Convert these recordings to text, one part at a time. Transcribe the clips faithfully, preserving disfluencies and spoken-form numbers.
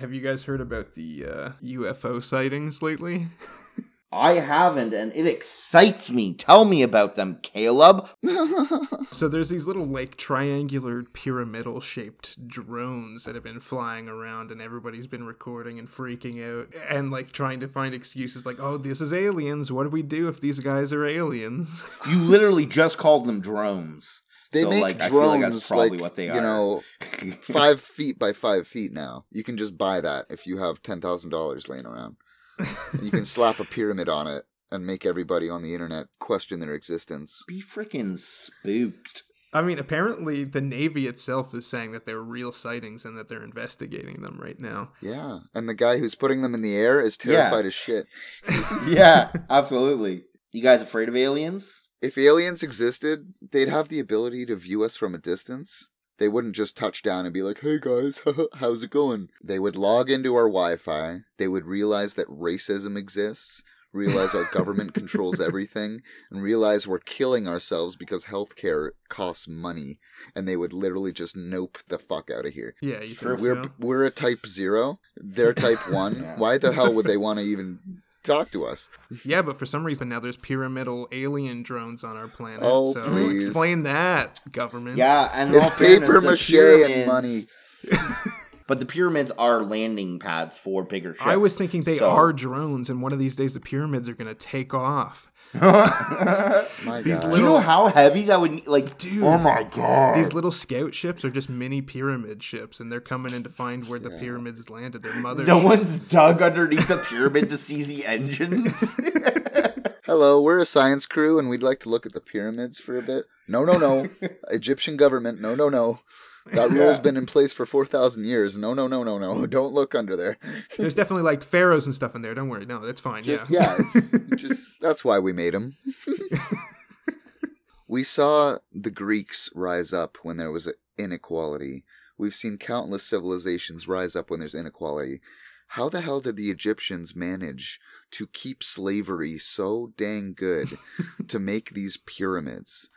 Have you guys heard about the uh, U F O sightings lately? I haven't, and it excites me. Tell me about them, Caleb. So there's these little, like, triangular, pyramidal-shaped drones that have been flying around, and everybody's been recording and freaking out, and, like, trying to find excuses, like, oh, this is aliens. What do we do if these guys are aliens? You literally just called them drones. They so, make like, drones, I feel like, that's probably like, what they are. You know, five feet by five feet now. You can just buy that if you have ten thousand dollars laying around. And you can slap a pyramid on it and make everybody on the internet question their existence. Be freaking spooked. I mean, apparently the Navy itself is saying that they're real sightings and that they're investigating them right now. Yeah, and the guy who's putting them in the air is terrified yeah. as shit. Yeah, absolutely. You guys afraid of aliens? If aliens existed, they'd have the ability to view us from a distance. They wouldn't just touch down and be like, hey guys, how's it going? They would log into our Wi-Fi. They would realize that racism exists, realize our government controls everything, and realize we're killing ourselves because healthcare costs money. And they would literally just nope the fuck out of here. Yeah, you sure. We're, so? we're a type zero. They're type one. Yeah. Why the hell would they want to even talk to us? Yeah, but for some reason now there's pyramidal alien drones on our planet. Oh, so please. Explain that, government. Yeah, and it's paper mache and money. But the pyramids are landing pads for bigger ships. I was thinking they so. are drones, and one of these days the pyramids are going to take off. My these god. Little, do you know how heavy that would like dude, oh my god. These little scout ships are just mini pyramid ships, and they're coming in to find where yeah. the pyramids landed. Their mother No one's dug underneath the pyramid to see the engines. Hello, we're a science crew and we'd like to look at the pyramids for a bit. No, no, no. Egyptian government. No, no, no. That rule's yeah. been in place for four thousand years. No, no, no, no, no. Don't look under there. There's definitely like pharaohs and stuff in there. Don't worry. No, that's fine. Just, yeah. Yeah. It's just, that's why we made them. We saw the Greeks rise up when there was inequality. We've seen countless civilizations rise up when there's inequality. How the hell did the Egyptians manage to keep slavery so dang good to make these pyramids?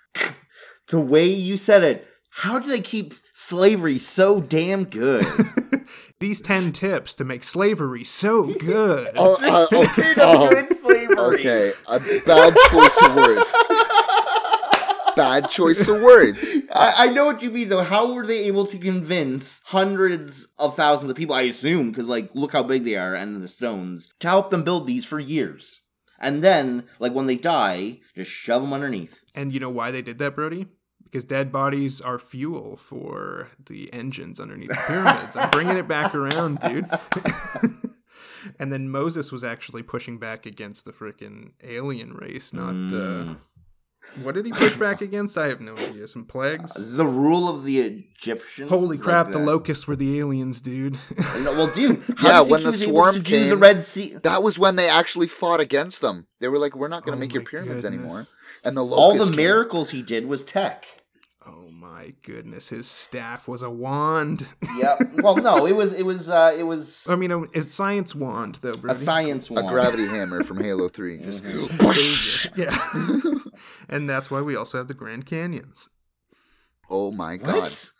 The way you said it. How do they keep slavery so damn good? These ten tips to make slavery so good. Oh, uh, okay. Oh, good slavery. Okay, a bad choice of words. Bad choice of words. I, I know what you mean, though. How were they able to convince hundreds of thousands of people, I assume, because, like, look how big they are and the stones, to help them build these for years? And then, like, when they die, just shove them underneath. And you know why they did that, Brody? Because dead bodies are fuel for the engines underneath the pyramids. I'm bringing it back around, dude. And then Moses was actually pushing back against the freaking alien race, not... Mm. Uh, what did he push back against? I have no idea. Some plagues? Uh, the rule of the Egyptians? Holy crap, like the locusts were the aliens, dude. No, well, dude. Yeah, when the swarm came, the Red Sea. That was when they actually fought against them. They were like, we're not going to oh make your pyramids goodness. anymore. And the locusts All the came. miracles he did was tech. Oh my goodness, his staff was a wand. Yeah, well, no, it was, it was, uh, it was... I mean, a, a science wand, though, Brady. A science wand. A gravity hammer from Halo three. Just mm-hmm. Yeah. And that's why we also have the Grand Canyons. Oh my god. What?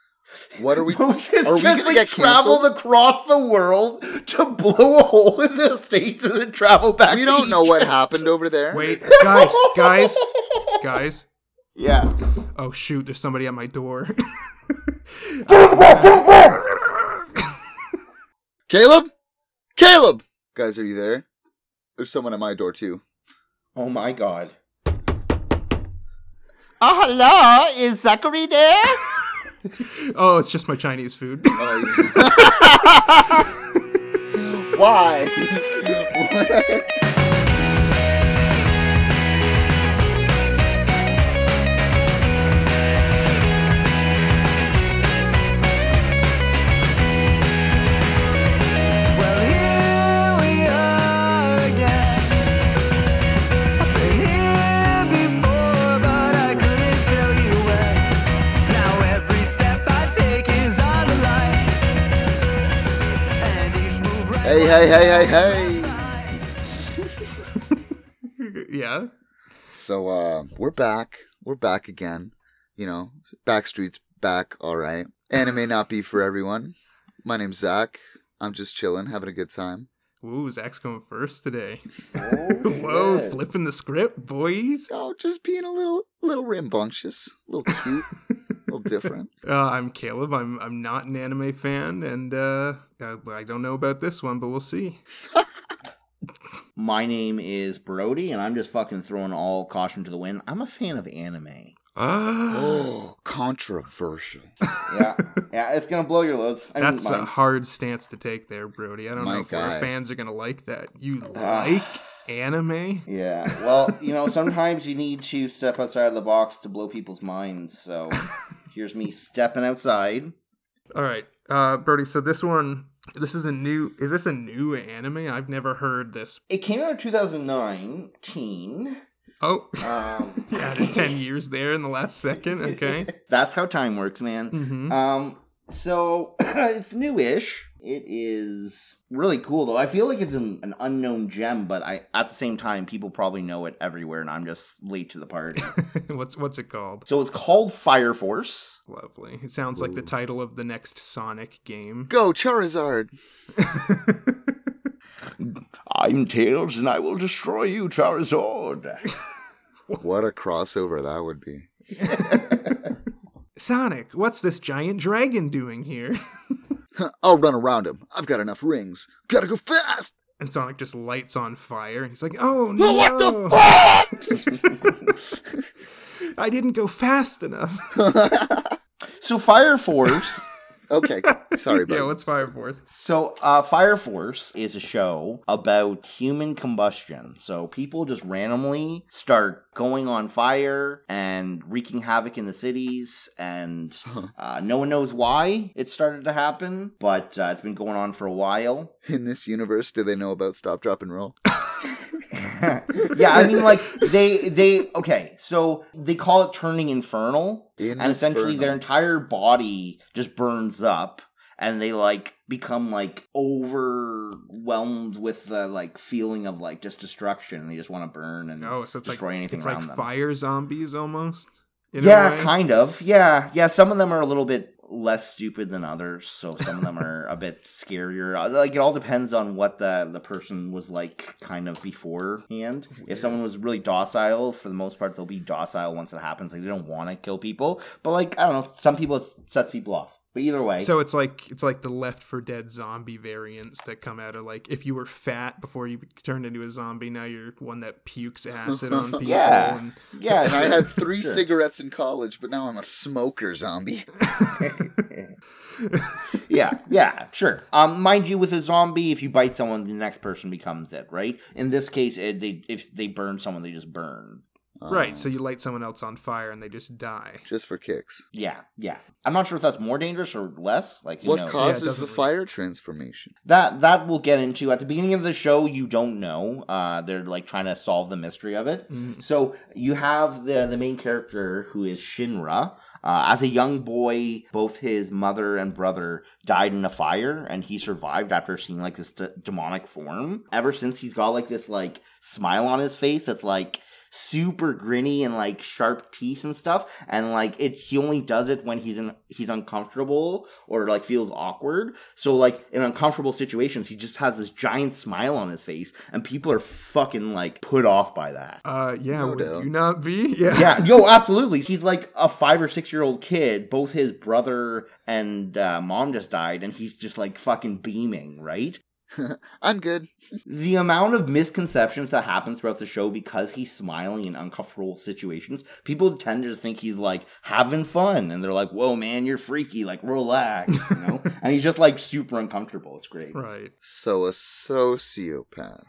What are we... Moses are we just, like, traveled across the world to blow a hole in the States and then travel back We don't Egypt. know what happened over there. Wait, guys, guys, guys. Yeah. Oh shoot, there's somebody at my door. Caleb? Caleb! Guys, are you there? There's someone at my door too. Oh my god. Oh, hello? Is Zachary there? Oh, it's just my Chinese food. Why? What? Hey, hey, hey, hey, hey. Yeah. So, uh, we're back. We're back again. You know, Backstreet's back, all right. Anime not be for everyone. My name's Zach. I'm just chilling, having a good time. Ooh, Zach's going first today. Oh, whoa, yes. Flipping the script, boys. Oh, just being a little little rambunctious, a little cute, a little different. Uh, I'm Caleb. I'm I'm not an anime fan, and uh, I, I don't know about this one, but we'll see. My name is Brody, and I'm just fucking throwing all caution to the wind. I'm a fan of anime. Ah. Oh, controversial. yeah, yeah, it's gonna blow your loads. I That's mean, a hard stance to take there, Brody. I don't My know if God. Our fans are gonna like that. You uh, like anime? Yeah. Well, you know, sometimes you need to step outside of the box to blow people's minds. So here's me stepping outside. All right, uh, Brody. So this one, this is a new. Is this a new anime? I've never heard this. It came out in two thousand nineteen. Oh, um, added ten years there in the last second. Okay, that's how time works, man. Mm-hmm. Um, so it's newish. It is really cool, though. I feel like it's an, an unknown gem, but I at the same time, people probably know it everywhere, and I'm just late to the party. what's what's it called? So it's called Fire Force. Lovely. It sounds Ooh. Like the title of the next Sonic game. Go Charizard. I'm Tails, and I will destroy you, Charizard. What a crossover that would be. Sonic, what's this giant dragon doing here? I'll run around him. I've got enough rings. Gotta go fast! And Sonic just lights on fire. He's like, oh, no! Oh, what the fuck? I didn't go fast enough. So Fire Force... Okay, sorry, buddy. Yeah, what's Fire Force? So, uh, Fire Force is a show about human combustion. So, people just randomly start going on fire and wreaking havoc in the cities, and huh. uh, no one knows why it started to happen, but uh, it's been going on for a while. In this universe, do they know about Stop, Drop, and Roll? Yeah, I mean, like, they, they, okay, so they call it turning infernal, infernal, and essentially their entire body just burns up, and they, like, become, like, overwhelmed with the, like, feeling of, like, just destruction, and they just want to burn and oh, so it's destroy like, anything it's around like them. It's like fire zombies, almost? Yeah, kind of, yeah, yeah, some of them are a little bit less stupid than others, so some of them are a bit scarier. Like, it all depends on what the the person was like kind of beforehand. Weird. If someone was really docile, for the most part, they'll be docile once it happens. Like, they don't want to kill people, but like, I don't know, some people, it sets people off. But either way. So it's like it's like the Left four Dead zombie variants that come out of, like, if you were fat before you turned into a zombie, now you're one that pukes acid on people. Yeah, and, yeah. And I had three sure. cigarettes in college, but now I'm a smoker zombie. yeah, yeah, sure. Um, mind you, with a zombie, if you bite someone, the next person becomes it, right? In this case, it, they if they burn someone, they just burn. Right, um, so you light someone else on fire and they just die. Just for kicks. Yeah, yeah. I'm not sure if that's more dangerous or less. Like, who What knows? causes yeah, the really... fire transformation? That that we'll get into. At the beginning of the show, you don't know. Uh, they're, like, trying to solve the mystery of it. Mm. So you have the, the main character, who is Shinra. Uh, as a young boy, both his mother and brother died in a fire, and he survived after seeing, like, this d- demonic form. Ever since, he's got, like, this, like, smile on his face that's, like... super grinny and like sharp teeth and stuff, and like it he only does it when he's in he's uncomfortable or like feels awkward. So like in uncomfortable situations, he just has this giant smile on his face, and people are fucking like put off by that. Uh yeah no would doubt. You not be? Yeah. Yeah, yo, absolutely. He's like a five or six year old kid. Both his brother and uh, mom just died, and he's just like fucking beaming, right? I'm good. The amount of misconceptions that happen throughout the show because he's smiling in uncomfortable situations, people tend to think he's like having fun, and they're like, whoa, man, you're freaky, like relax, you know? And he's just like super uncomfortable. It's great. Right. So a sociopath.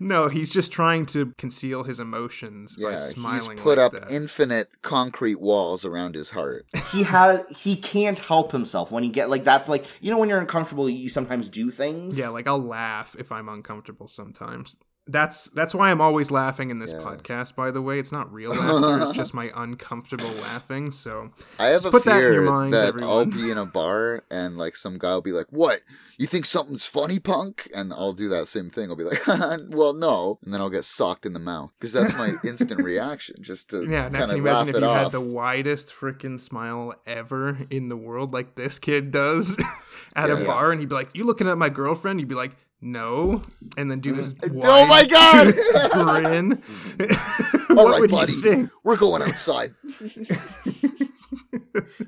No, he's just trying to conceal his emotions yeah, by smiling. He's put like up that. Infinite concrete walls around his heart. He has he can't help himself when he get like that's like, you know, when you're uncomfortable you sometimes do things. Yeah, like I'll laugh if I'm uncomfortable sometimes. That's that's why I'm always laughing in this yeah. podcast, by the way. It's not real laughter, it's just my uncomfortable laughing. So I have a put fear that, in your minds, that everyone. I'll be in a bar and like some guy will be like, "What? You think something's funny, punk?" And I'll do that same thing. I'll be like, "Well, no," and then I'll get socked in the mouth because that's my instant reaction, just to yeah. Now, can you imagine if you off. had the widest freaking smile ever in the world, like this kid does, at yeah, a bar, yeah. and he'd be like, "You looking at my girlfriend?" You'd be like, "No," and then do this wide oh my god grin. All right, buddy, we're going outside.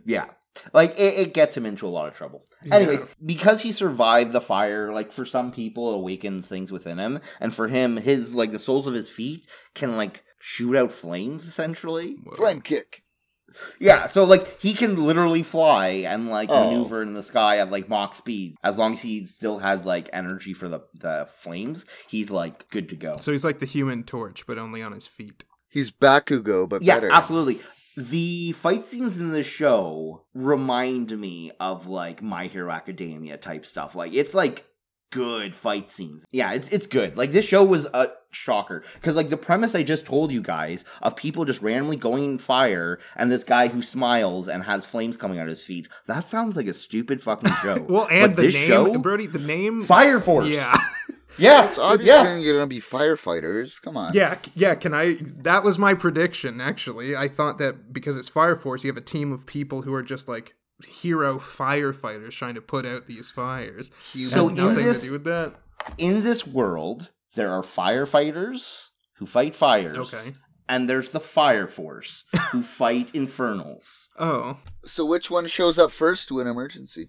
Yeah, like it, it gets him into a lot of trouble. Yeah. Anyways, because he survived the fire, like for some people it awakens things within him, and for him, his like the soles of his feet can like shoot out flames, essentially. Whoa. Flame kick. Yeah, so, like, he can literally fly and, like, oh. maneuver in the sky at, like, Mach speed. As long as he still has, like, energy for the, the flames, he's, like, good to go. So he's like the Human Torch, but only on his feet. He's Bakugo, but yeah, better. Yeah, absolutely. The fight scenes in this show remind me of, like, My Hero Academia type stuff. Like, it's, like... good fight scenes. Yeah, it's it's good. Like, this show was a shocker. Because, like, the premise I just told you guys of people just randomly going in fire and this guy who smiles and has flames coming out of his feet, that sounds like a stupid fucking show. Well, and but the this name, show, Brody, the name... Fire Force! Yeah. Yeah, it's obviously yeah. going to be firefighters. Come on. Yeah, yeah. Can I? That was my prediction, actually. I thought that because it's Fire Force, you have a team of people who are just, like, hero firefighters trying to put out these fires. So nothing this, to do with that. In this world, there are firefighters who fight fires. Okay. And there's the Fire Force who fight infernals. Oh. So which one shows up first to an emergency?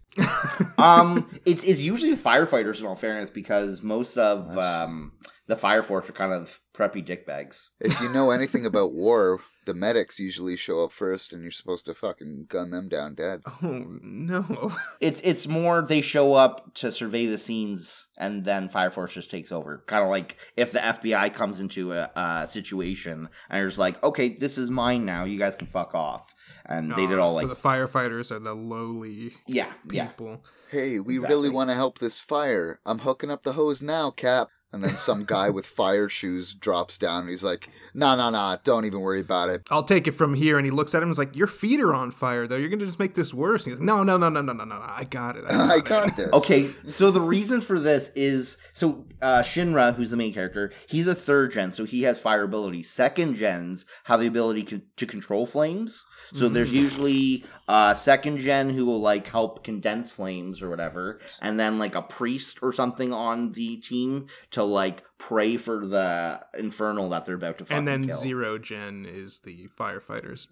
um, it's, it's usually the firefighters, in all fairness, because most of um, the Fire Force are kind of preppy dickbags. If you know anything about war, the medics usually show up first, and you're supposed to fucking gun them down dead. Oh, no. It's, it's more they show up to survey the scenes, and then Fire Force just takes over. Kind of like if the F B I comes into a, a situation, and you're just like, okay, this is mine now, you guys can fuck off. And no, they did all so like... So the firefighters are the lowly yeah, people. Yeah. Hey, we exactly. really want to help this fire. I'm hooking up the hose now, Cap. And then some guy with fire shoes drops down and he's like, nah, nah, nah, don't even worry about it. I'll take it from here. And he looks at him and is like, your feet are on fire, though. You're going to just make this worse. And he's like, no, no, no, no, no, no, no. I got it. I got, I got it. this. Okay, so the reason for this is, so uh, Shinra, who's the main character, he's a third gen, so he has fire ability. Second gens have the ability to, to control flames. So mm-hmm. there's usually a second gen who will, like, help condense flames or whatever. And then, like, a priest or something on the team to to, like, pray for the infernal that they're about to fucking kill. And then zero gen is the firefighters.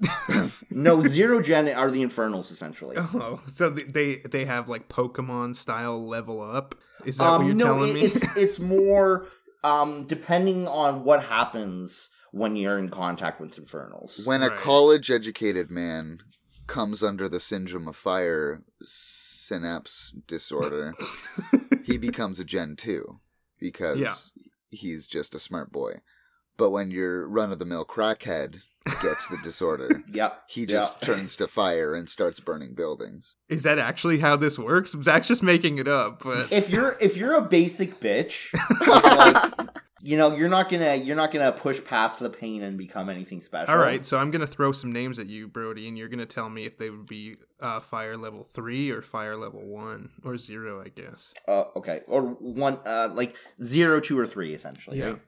No, zero gen are the infernals, essentially. Oh, so they they have, like, Pokemon-style level up? Is that um, what you're no, telling it, me? It's, it's more um, depending on what happens when you're in contact with infernals. When right. a college-educated man comes under the syndrome of fire synapse disorder, he becomes a gen two. Because yeah. he's just a smart boy. But when your run-of-the-mill crackhead gets the disorder, yep. he just yep. turns to fire and starts burning buildings. Is that actually how this works? Zach's just making it up. But... If you're if you're a basic bitch, like, you know you're not gonna you're not gonna push past the pain and become anything special. All right, so I'm gonna throw some names at you, Brody, and you're gonna tell me if they would be uh, fire level three or fire level one or zero, I guess. Uh, okay, or one, uh, like zero, two, or three, essentially. Yeah. Right?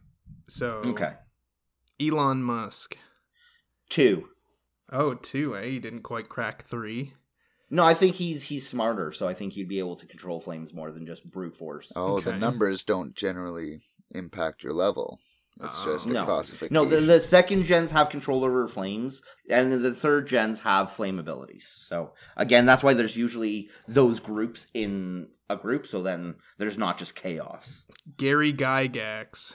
So okay, Elon Musk. Two. Oh, two, eh? He didn't quite crack three. No, I think he's he's smarter, so I think he'd be able to control flames more than just brute force. Oh, okay. The numbers don't generally impact your level. It's uh, just a no. classification. No, the, the second gens have control over flames, and the third gens have flame abilities. So, again, that's why there's usually those groups in a group, so then there's not just chaos. Gary Gygax.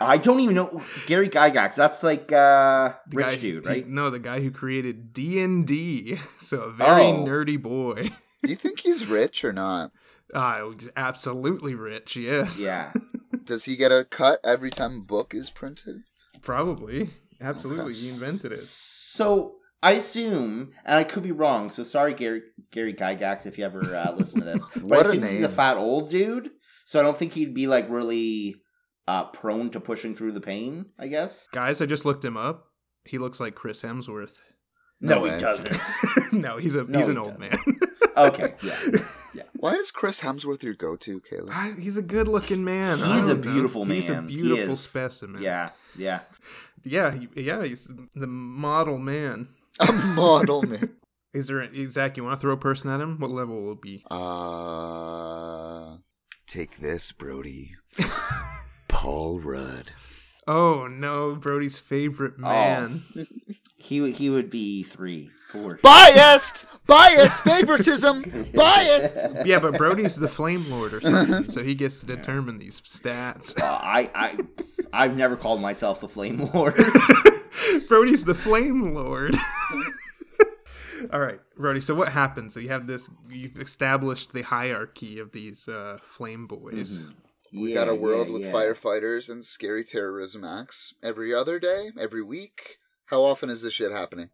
I don't even know Gary Gygax. That's like uh, the rich guy, dude, right? He, no, the guy who created D and D. So a very oh. nerdy boy. Do you think he's rich or not? Uh, he's absolutely rich. Yes. Yeah. Does he get a cut every time a book is printed? Probably. Absolutely. Okay. He invented it. So I assume, and I could be wrong. So sorry, Gary Gary Gygax, if you ever uh, listen to this. But what I assume a name. He's a fat old dude. So I don't think he'd be like really uh, prone to pushing through the pain, I guess. Guys, I just looked him up. He looks like Chris Hemsworth. No, no he doesn't. no, he's a no, he's an he old doesn't. man. Okay, yeah. yeah. Why is Chris Hemsworth your go-to, Caleb? I, he's a good-looking man. He's a beautiful know. man. He's a beautiful he specimen. Yeah, yeah. Yeah, he, yeah, he's the model man. A model man. Is there a, Zach, you want to throw a person at him? What level will it be? Uh, take this, Brody. Paul Rudd. Oh, no, Brody's favorite man. Oh. He, he would be three, four. Biased! Biased! Favoritism! Biased! Yeah, but Brody's the Flame Lord or something, so he gets to determine these stats. Uh, I, I, I've never called myself the Flame Lord. Brody's the Flame Lord. All right, Brody, so what happens? So you have this, you've established the hierarchy of these uh, Flame Boys. Mm-hmm. We yeah, got a world yeah, with yeah. firefighters and scary terrorism acts every other day, every week. How often is this shit happening?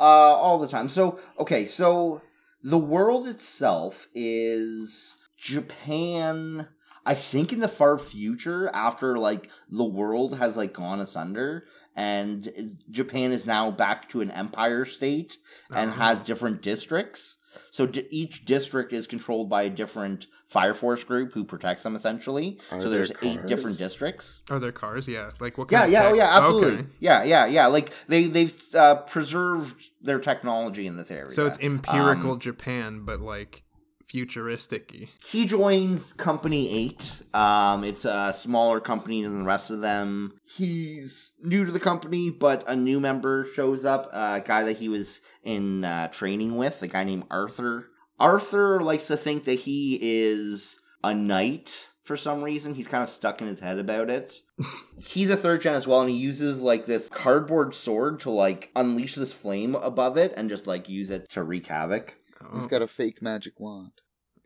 Uh, all the time. So, okay, so the world itself is Japan, I think in the far future, after, like, the world has, like, gone asunder, and Japan is now back to an empire state and uh-huh. has different districts. So d- each district is controlled by a different Fire Force group who protects them, essentially. Are so there's there eight different districts. Are there cars? Yeah. Like what? Kind yeah, yeah, of tech- oh, yeah, absolutely. Okay. Yeah, yeah, yeah. Like they, they've uh, preserved their technology in this area. So it's empirical um, Japan, but like futuristic-y. He joins Company Eight. Um, it's a smaller company than the rest of them. He's new to the company, but a new member shows up, a guy that he was in uh, training with, a guy named Arthur. Arthur likes to think that he is a knight for some reason. He's kind of stuck in his head about it. He's a third gen as well, and he uses, like, this cardboard sword to, like, unleash this flame above it and just, like, use it to wreak havoc. Oh. He's got a fake magic wand.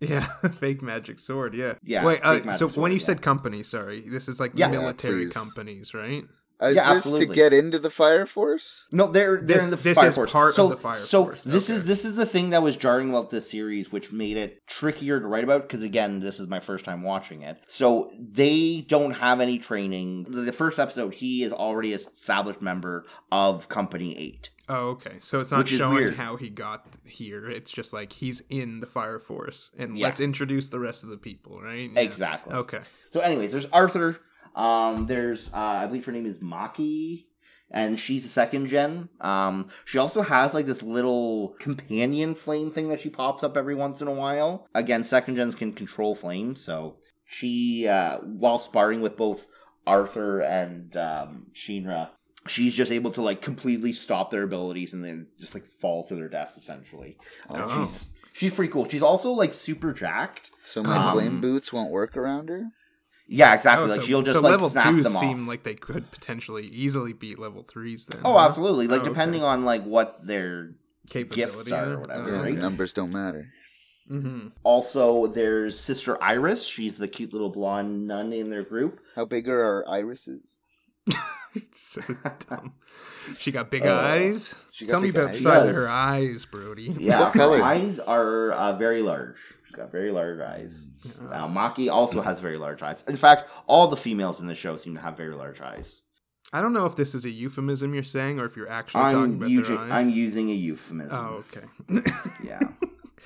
Yeah, fake magic sword, yeah. Yeah. Wait, uh, so sword, when you yeah. said company, sorry, this is, like, yeah, military yeah, companies, right? Is yeah, this absolutely. to get into the Fire Force? No, they're they're this, in the this Fire is Force. Part so, of the Fire so Force. So this okay. is this is the thing that was jarring about this series, which made it trickier to write about. Because again, this is my first time watching it. So they don't have any training. The first episode, he is already an established member of Company Eight. Oh, okay. So it's not which showing how he got here. It's just like he's in the Fire Force, and yeah. let's introduce the rest of the people, right? Yeah. Exactly. Okay. So, anyways, there's Arthur. Um, there's, uh, I believe her name is Maki, and she's a second gen. Um, she also has, like, this little companion flame thing that she pops up every once in a while. Again, second gens can control flame, so she, uh, while sparring with both Arthur and, um, Shinra, she's just able to, like, completely stop their abilities and then just, like, fall to their death, essentially. Um, oh. She's, she's pretty cool. She's also, like, super jacked. So my um, flame boots won't work around her? Yeah, exactly. Oh, like so, she'll just so like level snap twos them off. Seem like they could potentially easily beat level threes. Then oh, huh? absolutely. Like oh, depending okay. on like what their capability gifts are or whatever. Yeah, right? Numbers don't matter. Mm-hmm. Also, there's Sister Iris. She's the cute little blonde nun in their group. How big are our irises? It's so dumb. She got big uh, eyes. Got Tell big me about the size of her eyes, Brody. Yeah, what color? Her eyes are uh, very large. Got very large eyes. Uh, Maki also has very large eyes. In fact, all the females in the show seem to have very large eyes. I don't know if this is a euphemism you're saying or if you're actually I'm talking about using, their eyes. I'm using a euphemism. Oh, okay. Yeah.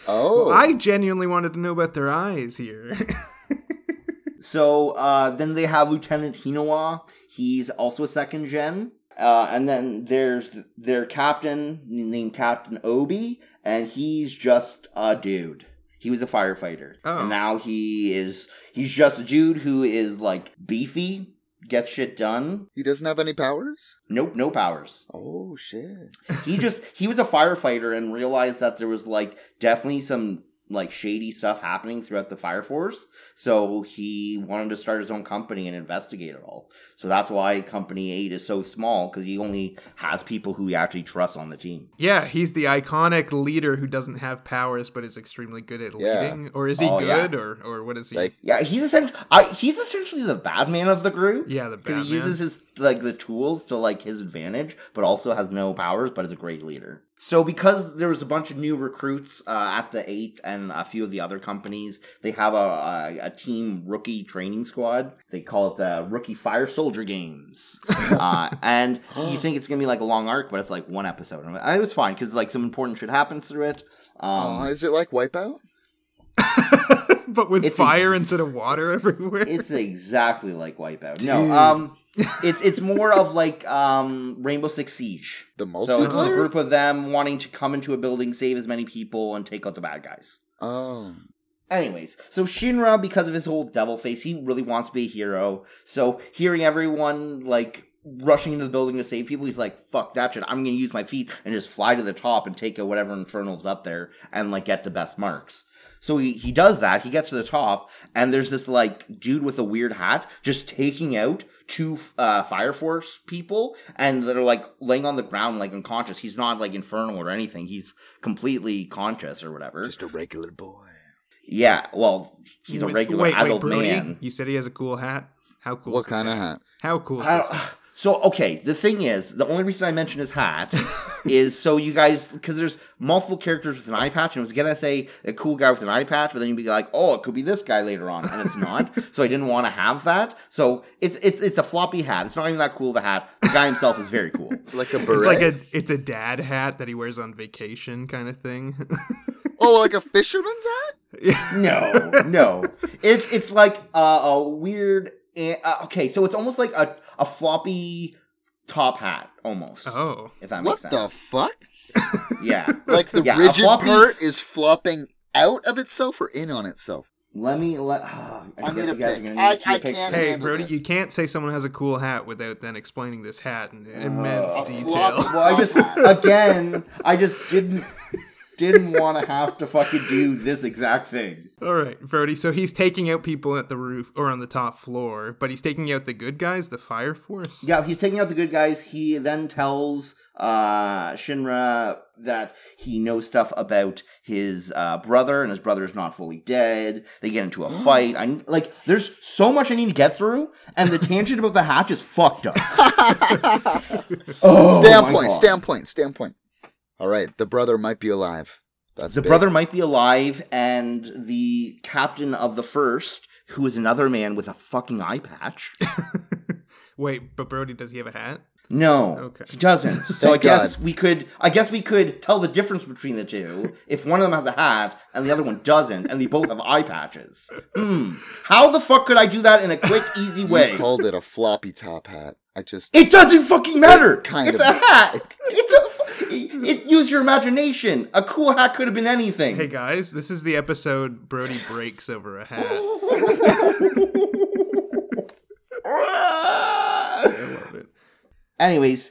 Oh. Well, I genuinely wanted to know about their eyes here. So uh, then they have Lieutenant Hinawa. He's also a second gen. Uh, and then there's their captain named Captain Obi, and he's just a dude. He was a firefighter, oh. and now he is, he's just a dude who is, like, beefy, gets shit done. He doesn't have any powers? Nope, no powers. Oh, shit. He just, he was a firefighter and realized that there was, like, definitely some, like, shady stuff happening throughout the Fire Force, so he wanted to start his own company and investigate it all. So that's why Company eight is so small, because he only has people who he actually trusts on the team. Yeah, he's the iconic leader who doesn't have powers but is extremely good at yeah. leading. Or is he oh, good, yeah. or or what is he? Like, yeah, he's essentially, I, he's essentially the Batman of the group. Yeah, the Batman. Because he uses his, like, the tools to, like, his advantage, but also has no powers, but is a great leader. So because there was a bunch of new recruits uh, at the Eight and a few of the other companies, they have a, a, a team rookie training squad. They call it the Rookie Fire Soldier Games. uh, and you think it's going to be like a long arc, but it's like one episode. And it was fine because like some important shit happens through it. Um, uh, is it like Wipeout? But with it's fire ex- instead of water everywhere? It's exactly like Wipeout. Dude. No, um... it's it's more of like um, Rainbow Six Siege. The multiplayer? So it's a group of them wanting to come into a building, save as many people, and take out the bad guys. Oh. Anyways, so Shinra, because of his whole devil face, he really wants to be a hero. So hearing everyone, like, rushing into the building to save people, he's like, fuck that shit. I'm going to use my feet and just fly to the top and take out whatever infernal's up there and, like, get the best marks. So he, he does that. He gets to the top, and there's this, like, dude with a weird hat just taking out two uh, Fire Force people, and that are, like, laying on the ground, like, unconscious. He's not, like, infernal or anything. He's completely conscious or whatever. Just a regular boy. Yeah, well, he's wait, a regular wait, adult wait, Brody, man. You said he has a cool hat? How cool? What kind of hat? How cool is this hat? So, okay, the thing is, the only reason I mentioned his hat is so you guys, because there's multiple characters with an eye patch, and I was going to say a cool guy with an eye patch, but then you'd be like, oh, it could be this guy later on, and it's not, so I didn't want to have that. So, it's it's it's a floppy hat. It's not even that cool of a hat. The guy himself is very cool. Like a beret. It's like a, it's a dad hat that he wears on vacation kind of thing. Oh, like a fisherman's hat? No, no. It's, it's like a, a weird... Uh, okay, so it's almost like a, a floppy top hat, almost. Oh. If that makes what sense. What the fuck? Yeah. Like the yeah, rigid floppy... part is flopping out of itself or in on itself? Let me let... Oh, I, I need a pic. Need I, I a pic. Can't Hey, Brody, this. You can't say someone has a cool hat without then explaining this hat in uh, immense detail. Well, I just... Again, I just didn't... didn't want to have to fucking do this exact thing. All right, Brody. So he's taking out people at the roof or on the top floor, but he's taking out the good guys, the Fire Force. Yeah, he's taking out the good guys. He then tells uh, Shinra that he knows stuff about his uh, brother, and his brother is not fully dead. They get into a fight. I like. There's so much I need to get through, and the tangent about the hatch is fucked up. oh, standpoint, standpoint, standpoint. All right, the brother might be alive. That's the big. brother might be alive, and the captain of the First, who is another man with a fucking eye patch. Wait, but Brody, does he have a hat? No, okay. He doesn't. So I guess God. we could. I guess we could tell the difference between the two if one of them has a hat and the other one doesn't, and they both have eye patches. Mm. How the fuck could I do that in a quick, easy way? You called it a floppy top hat. I just. It doesn't fucking matter. It kind it's of a hat. It, it's a. It, it, use your imagination. A cool hat could have been anything. Hey guys, this is the episode Brody breaks over a hat. I love it. Anyways,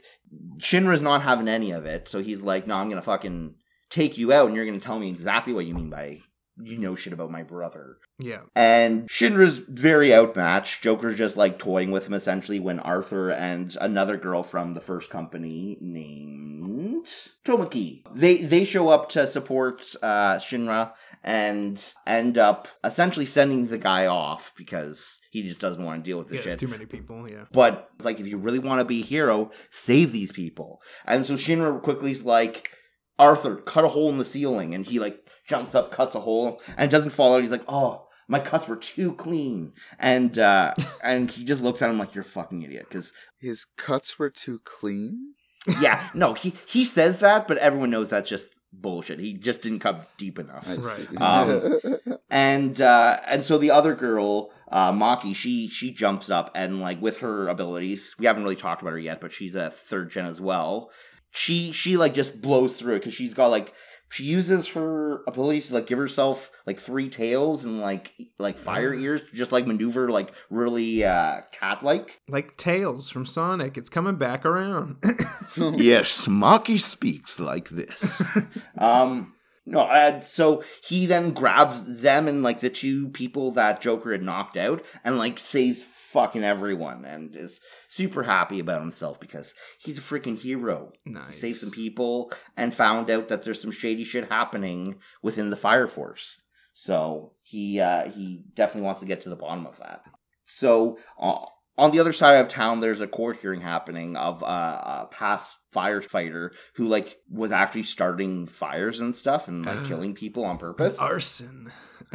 Shinra's not having any of it, so he's like, no, I'm gonna fucking take you out and you're gonna tell me exactly what you mean by you know shit about my brother. Yeah. And Shinra's very outmatched. Joker's just, like, toying with him, essentially, when Arthur and another girl from the First Company named Tamaki. They they show up to support uh, Shinra and end up essentially sending the guy off because he just doesn't want to deal with this yeah, shit. Yeah, too many people, yeah. But, like, if you really want to be a hero, save these people. And so Shinra quickly's like, Arthur, cut a hole in the ceiling, and he, like, jumps up, cuts a hole, and it doesn't fall out. He's like, oh, my cuts were too clean. And uh, and he just looks at him like, you're a fucking idiot. Cause his cuts were too clean? Yeah, no, he, he says that, but everyone knows that's just bullshit. He just didn't cut deep enough. Right. Um, and, uh, and so the other girl, uh, Maki, she, she jumps up, and like with her abilities, we haven't really talked about her yet, but she's a third gen as well. She, she like just blows through it because she's got like... She uses her abilities to, like, give herself, like, three tails and, like, like fire ears to just, like, maneuver, like, really uh, cat-like. Like Tails from Sonic. It's coming back around. Yes, Maki speaks like this. um, no, uh, so he then grabs them and, like, the two people that Joker had knocked out and, like, saves fucking everyone and is super happy about himself because he's a freaking hero. Nice. He saved some people and found out that there's some shady shit happening within the Fire Force. So he uh, he definitely wants to get to the bottom of that. So uh, On the other side of town, there's a court hearing happening of uh, a past firefighter who, like, was actually starting fires and stuff and, like, uh, killing people on purpose. An arson.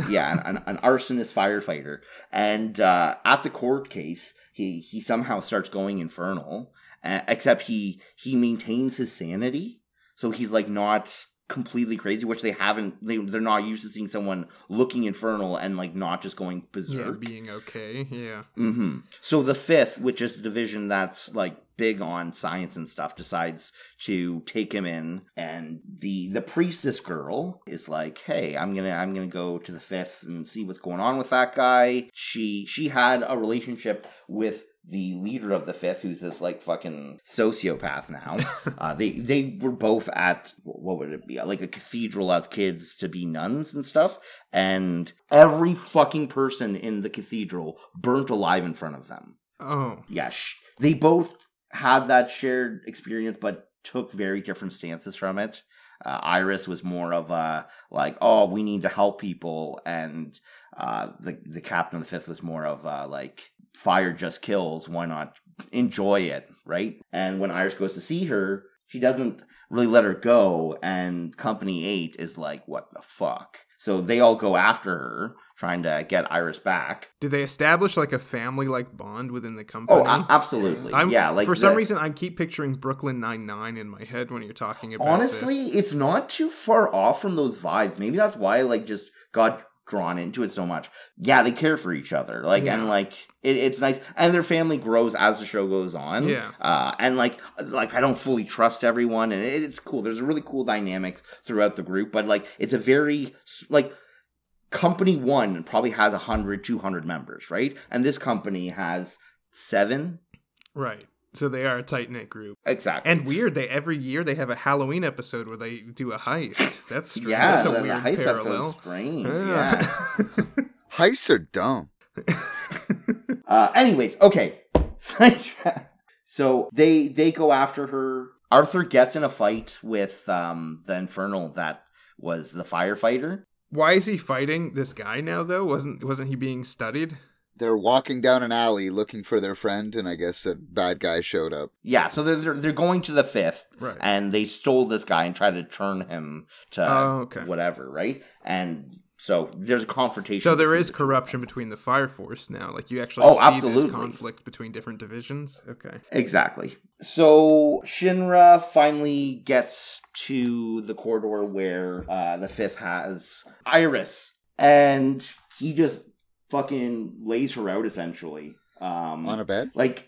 yeah, an, an arsonist firefighter. And uh, at the court case, he, he somehow starts going infernal, uh, except he, he maintains his sanity. So he's, like, not completely crazy, which they haven't, they, they're not used to seeing someone looking infernal and, like, not just going berserk. Yeah, being okay, yeah. Mm-hmm. So the fifth, which is the division that's, like, big on science and stuff, decides to take him in, and the the priestess girl is like, hey, i'm gonna i'm gonna go to the fifth and see what's going on with that guy. She she had a relationship with the leader of the fifth, who's this, like, fucking sociopath now. uh, they they were both at, what would it be, like a cathedral as kids to be nuns and stuff, and every fucking person in the cathedral burnt alive in front of them. Oh. Yeah, sh- they both had that shared experience, but took very different stances from it. Uh, Iris was more of a, like, oh, we need to help people, and uh, the the captain of the fifth was more of a, like, fire just kills, why not enjoy it, right? And when Iris goes to see her, she doesn't really let her go, and Company Eight is like, what the fuck? So they all go after her, trying to get Iris back. Do they establish, like, a family-like bond within the company? Oh, a- absolutely. I'm, yeah, like for the, some reason, I keep picturing Brooklyn Nine-Nine in my head when you're talking about honestly, this. Honestly, it's not too far off from those vibes. Maybe that's why I, like, just got drawn into it so much. Yeah, they care for each other. Like, yeah. And, like, it, it's nice. And their family grows as the show goes on. Yeah. Uh, and, like, like I don't fully trust everyone. And it, it's cool. There's a really cool dynamics throughout the group. But, like, it's a very, like... Company one probably has one hundred, two hundred members, right? And this company has seven. Right. So they are a tight-knit group. Exactly. And weird, they every year they have a Halloween episode where they do a heist. That's strange. Yeah, that's a the, weird the heist parallel. Strange. Yeah. yeah. Heists are dumb. uh, anyways, okay. So they, they go after her. Arthur gets in a fight with um, the Infernal that was the firefighter. Why is he fighting this guy now, though? Wasn't wasn't he being studied? They're walking down an alley looking for their friend, and I guess a bad guy showed up. Yeah, so they're they're going to the fifth, right. And they stole this guy and tried to turn him to oh, okay. whatever, right? And so there's a confrontation. So there is corruption between the Fire Force now. Like, you actually oh, see absolutely. This conflict between different divisions. Okay. Exactly. So Shinra finally gets to the corridor where uh, the fifth has Iris. And he just fucking lays her out, essentially. Um, On a bed? Like,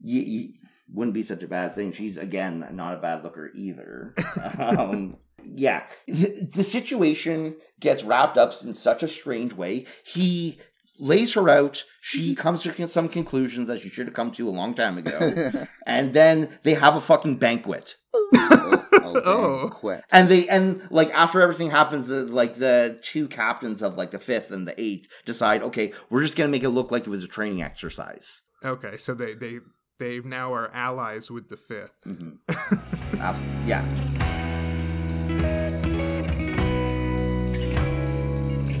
you, you wouldn't be such a bad thing. She's, again, not a bad looker either. Um Yeah, the, the situation gets wrapped up in such a strange way. He lays her out. She comes to some conclusions that she should have come to a long time ago. And then they have a fucking banquet. oh, oh, banquet. And they and like after everything happens, the, like the two captains of like the fifth and the eighth decide, okay, we're just gonna make it look like it was a training exercise. Okay, so they they they now are allies with the fifth. Mm-hmm. uh, yeah.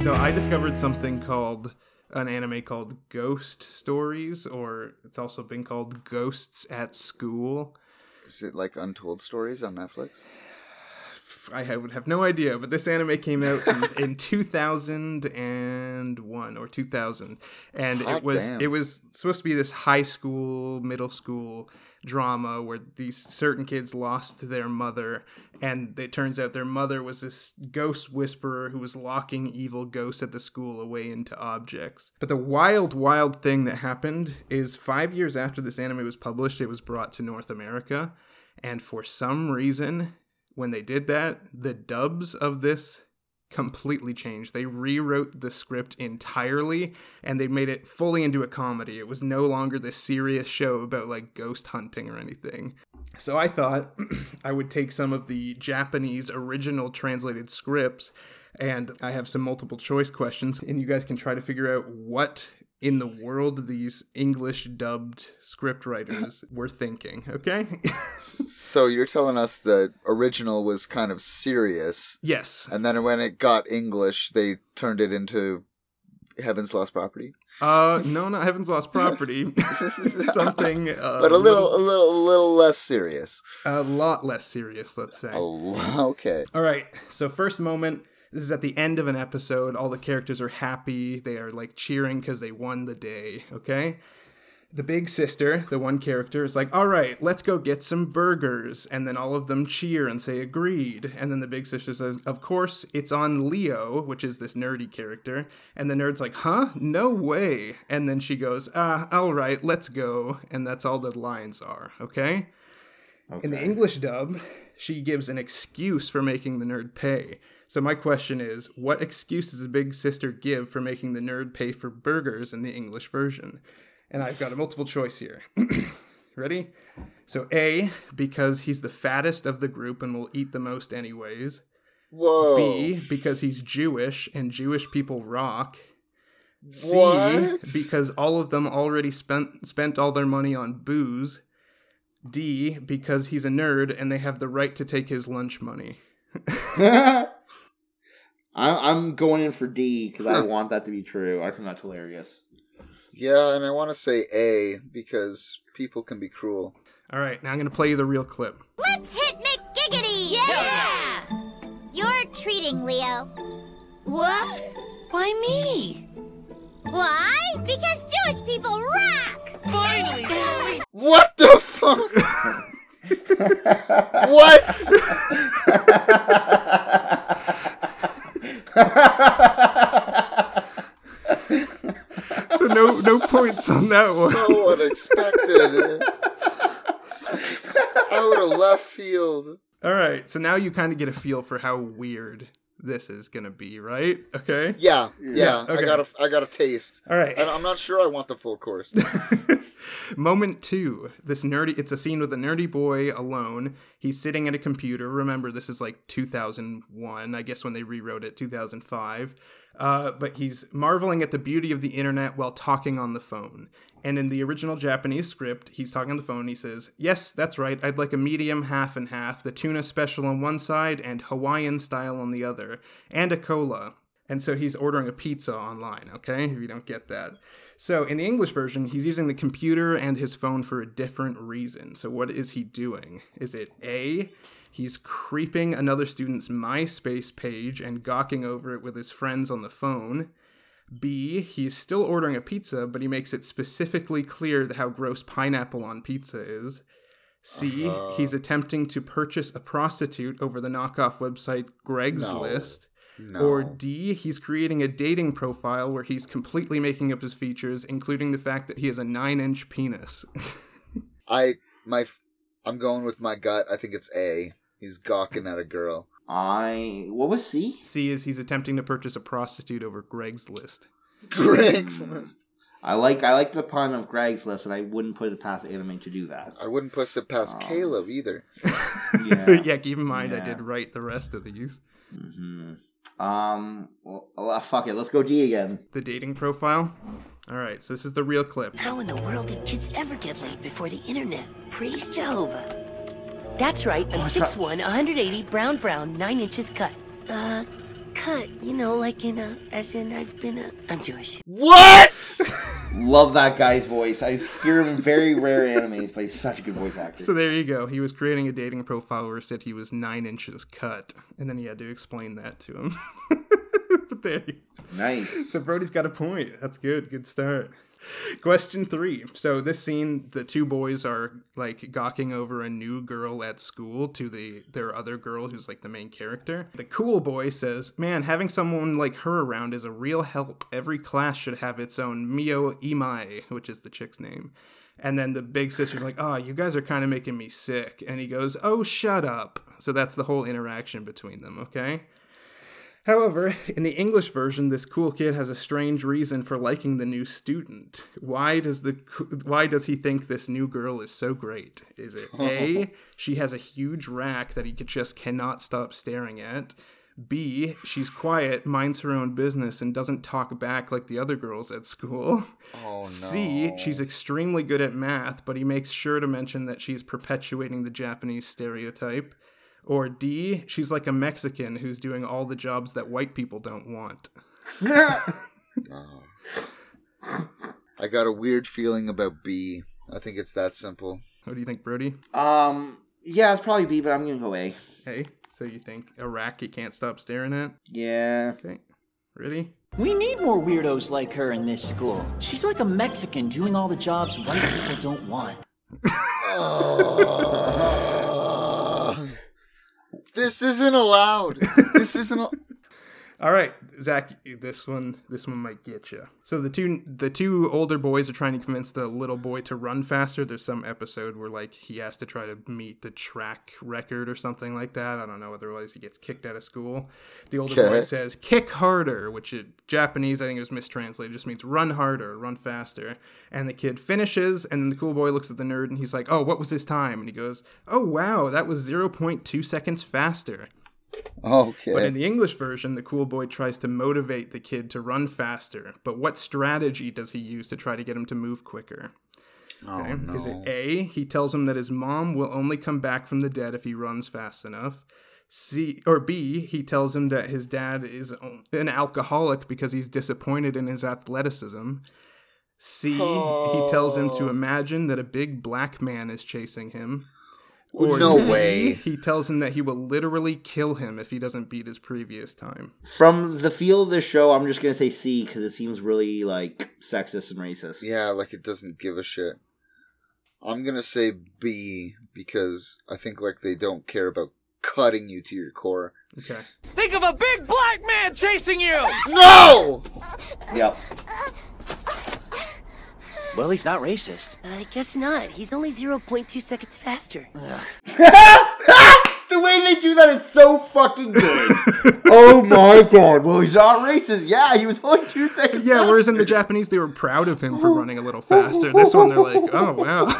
So I discovered something called, an anime called Ghost Stories, or it's also been called Ghosts at School. Is it like Untold Stories on Netflix? I would have no idea, but this anime came out in, in two thousand one or two thousand, and Hot it was damn. It was supposed to be this high school, middle school drama where these certain kids lost their mother, and it turns out their mother was this ghost whisperer who was locking evil ghosts at the school away into objects. But the wild, wild thing that happened is five years after this anime was published, it was brought to North America, and for some reason, when they did that, the dubs of this completely changed. They rewrote the script entirely, and they made it fully into a comedy. It was no longer this serious show about, like, ghost hunting or anything. So I thought I would take some of the Japanese original translated scripts, and I have some multiple choice questions, and you guys can try to figure out what in the world these English dubbed script writers were thinking, okay? So you're telling us the original was kind of serious. Yes. And then when it got English, they turned it into Heaven's Lost Property? Uh, no, not Heaven's Lost Property. Something, uh, but a little, a little, a little less serious. A lot less serious, let's say. Oh, okay. All right. So first moment. This is at the end of an episode. All the characters are happy. They are like cheering because they won the day. Okay. The big sister, the one character, is like, all right, let's go get some burgers. And then all of them cheer and say agreed. And then the big sister says, of course, it's on Leo, which is this nerdy character. And the nerd's like, huh? No way. And then she goes, ah, all right, let's go. And that's all the lines are. Okay? Okay. In the English dub, she gives an excuse for making the nerd pay. So my question is, what excuse does the big sister give for making the nerd pay for burgers in the English version? And I've got a multiple choice here. Ready? So A, because he's the fattest of the group and will eat the most anyways. Whoa. B, because he's Jewish and Jewish people rock. C, what? Because all of them already spent spent all their money on booze. D, because he's a nerd and they have the right to take his lunch money. I'm going in for D because I want that to be true. I think that's hilarious. Yeah, and I want to say A, because people can be cruel. All right, now I'm going to play you the real clip. Let's hit McGiggity! Yeah! You're treating, Leo. What? Why me? Why? Because Jewish people rock! Finally! What the fuck? What? So no no points on that one. So unexpected. Out of left field. All right, so now you kind of get a feel for how weird this is going to be, right? Okay? Yeah, yeah. yeah okay. I got a, I got a taste. All right. And I'm not sure I want the full course. Moment two. This nerdy, it's a scene with a nerdy boy alone. He's sitting at a computer. Remember, this is like two thousand one, I guess, when they rewrote it, two thousand five. Uh, but he's marveling at the beauty of the internet while talking on the phone. And in the original Japanese script, he's talking on the phone. He says, yes, that's right. I'd like a medium half and half, the tuna special on one side and Hawaiian style on the other, and a cola. And so he's ordering a pizza online, okay, if you don't get that. So in the English version, he's using the computer and his phone for a different reason. So what is he doing? Is it A, he's creeping another student's MySpace page and gawking over it with his friends on the phone? B, he's still ordering a pizza, but he makes it specifically clear how gross pineapple on pizza is. C, uh-huh. he's attempting to purchase a prostitute over the knockoff website Craigslist. No. No. Or D, he's creating a dating profile where he's completely making up his features, including the fact that he has a nine-inch penis. I, my, I'm going with my gut. I think it's A. He's gawking at a girl. I, what was C? C is he's attempting to purchase a prostitute over Craigslist. Craigslist. I like, I like the pun of Craigslist, and I wouldn't put it past anime to do that. I wouldn't put it past um, Caleb either. Yeah. Yeah, keep in mind yeah. I did write the rest of these. Mm-hmm. Um, well, uh, fuck it. Let's go D again. The dating profile? All right, so this is the real clip. How in the world did kids ever get laid before the internet? Praise Jehovah. That's right, I'm six foot one, one hundred eighty, brown, brown, nine inches cut. Uh, cut, you know, like in a, as in I've been a, I'm Jewish. What? Love that guy's voice. I hear him in very rare animes, but he's such a good voice actor. So there you go. He was creating a dating profile where it said he was nine inches cut, and then he had to explain that to him. But there you go. Nice. So Brody's got a point. That's good. Good start. Question three. So this scene, the two boys are like gawking over a new girl at school to the their other girl who's like the main character. The cool boy says, man, having someone like her around is a real help. Every class should have its own Mio Imai, which is the chick's name. And then the big sister's like, oh, you guys are kind of making me sick. And he goes, oh, shut up. So that's the whole interaction between them, okay? However, in the English version, this cool kid has a strange reason for liking the new student. Why does the why does he think this new girl is so great? Is it A, she has a huge rack that he could just cannot stop staring at? B, she's quiet, minds her own business, and doesn't talk back like the other girls at school? Oh, no. C, she's extremely good at math, but he makes sure to mention that she's perpetuating the Japanese stereotype. Or D, she's like a Mexican who's doing all the jobs that white people don't want. Oh. I got a weird feeling about B. I think it's that simple. What do you think, Brody? Um, yeah, it's probably B, but I'm going to go A. A? So you think Iraq you can't stop staring at? Yeah. Okay. Ready? We need more weirdos like her in this school. She's like a Mexican doing all the jobs white people don't want. uh, this isn't allowed. This isn't al- All right, Zach, this one this one might get you. So the two the two older boys are trying to convince the little boy to run faster. There's some episode where like he has to try to meet the track record or something like that. I don't know, otherwise he gets kicked out of school. The older okay. boy says, "Kick harder," which in Japanese I think it was mistranslated. It just means run harder, run faster. And the kid finishes, and then the cool boy looks at the nerd and he's like, "Oh, what was his time?" And he goes, "Oh, wow, that was zero point two seconds faster." Okay. But in the English version, the cool boy tries to motivate the kid to run faster. But what strategy does he use to try to get him to move quicker? Oh, okay. No. Is it A, he tells him that his mom will only come back from the dead if he runs fast enough? C, or B, he tells him that his dad is an alcoholic because he's disappointed in his athleticism. C, oh. he tells him to imagine that a big black man is chasing him. Or no D, way. He tells him that he will literally kill him if he doesn't beat his previous time. From the feel of this show, I'm just going to say C, because it seems really, like, sexist and racist. Yeah, like, it doesn't give a shit. I'm going to say B, because I think, like, they don't care about cutting you to your core. Okay. Think of a big black man chasing you! No! Yep. Well, he's not racist. I guess not. He's only zero point two seconds faster. The way they do that is so fucking good. Oh my god. Well, he's not racist. Yeah, he was only two seconds yeah, faster. Yeah, whereas in the Japanese, they were proud of him for running a little faster. This one, they're like, oh, wow.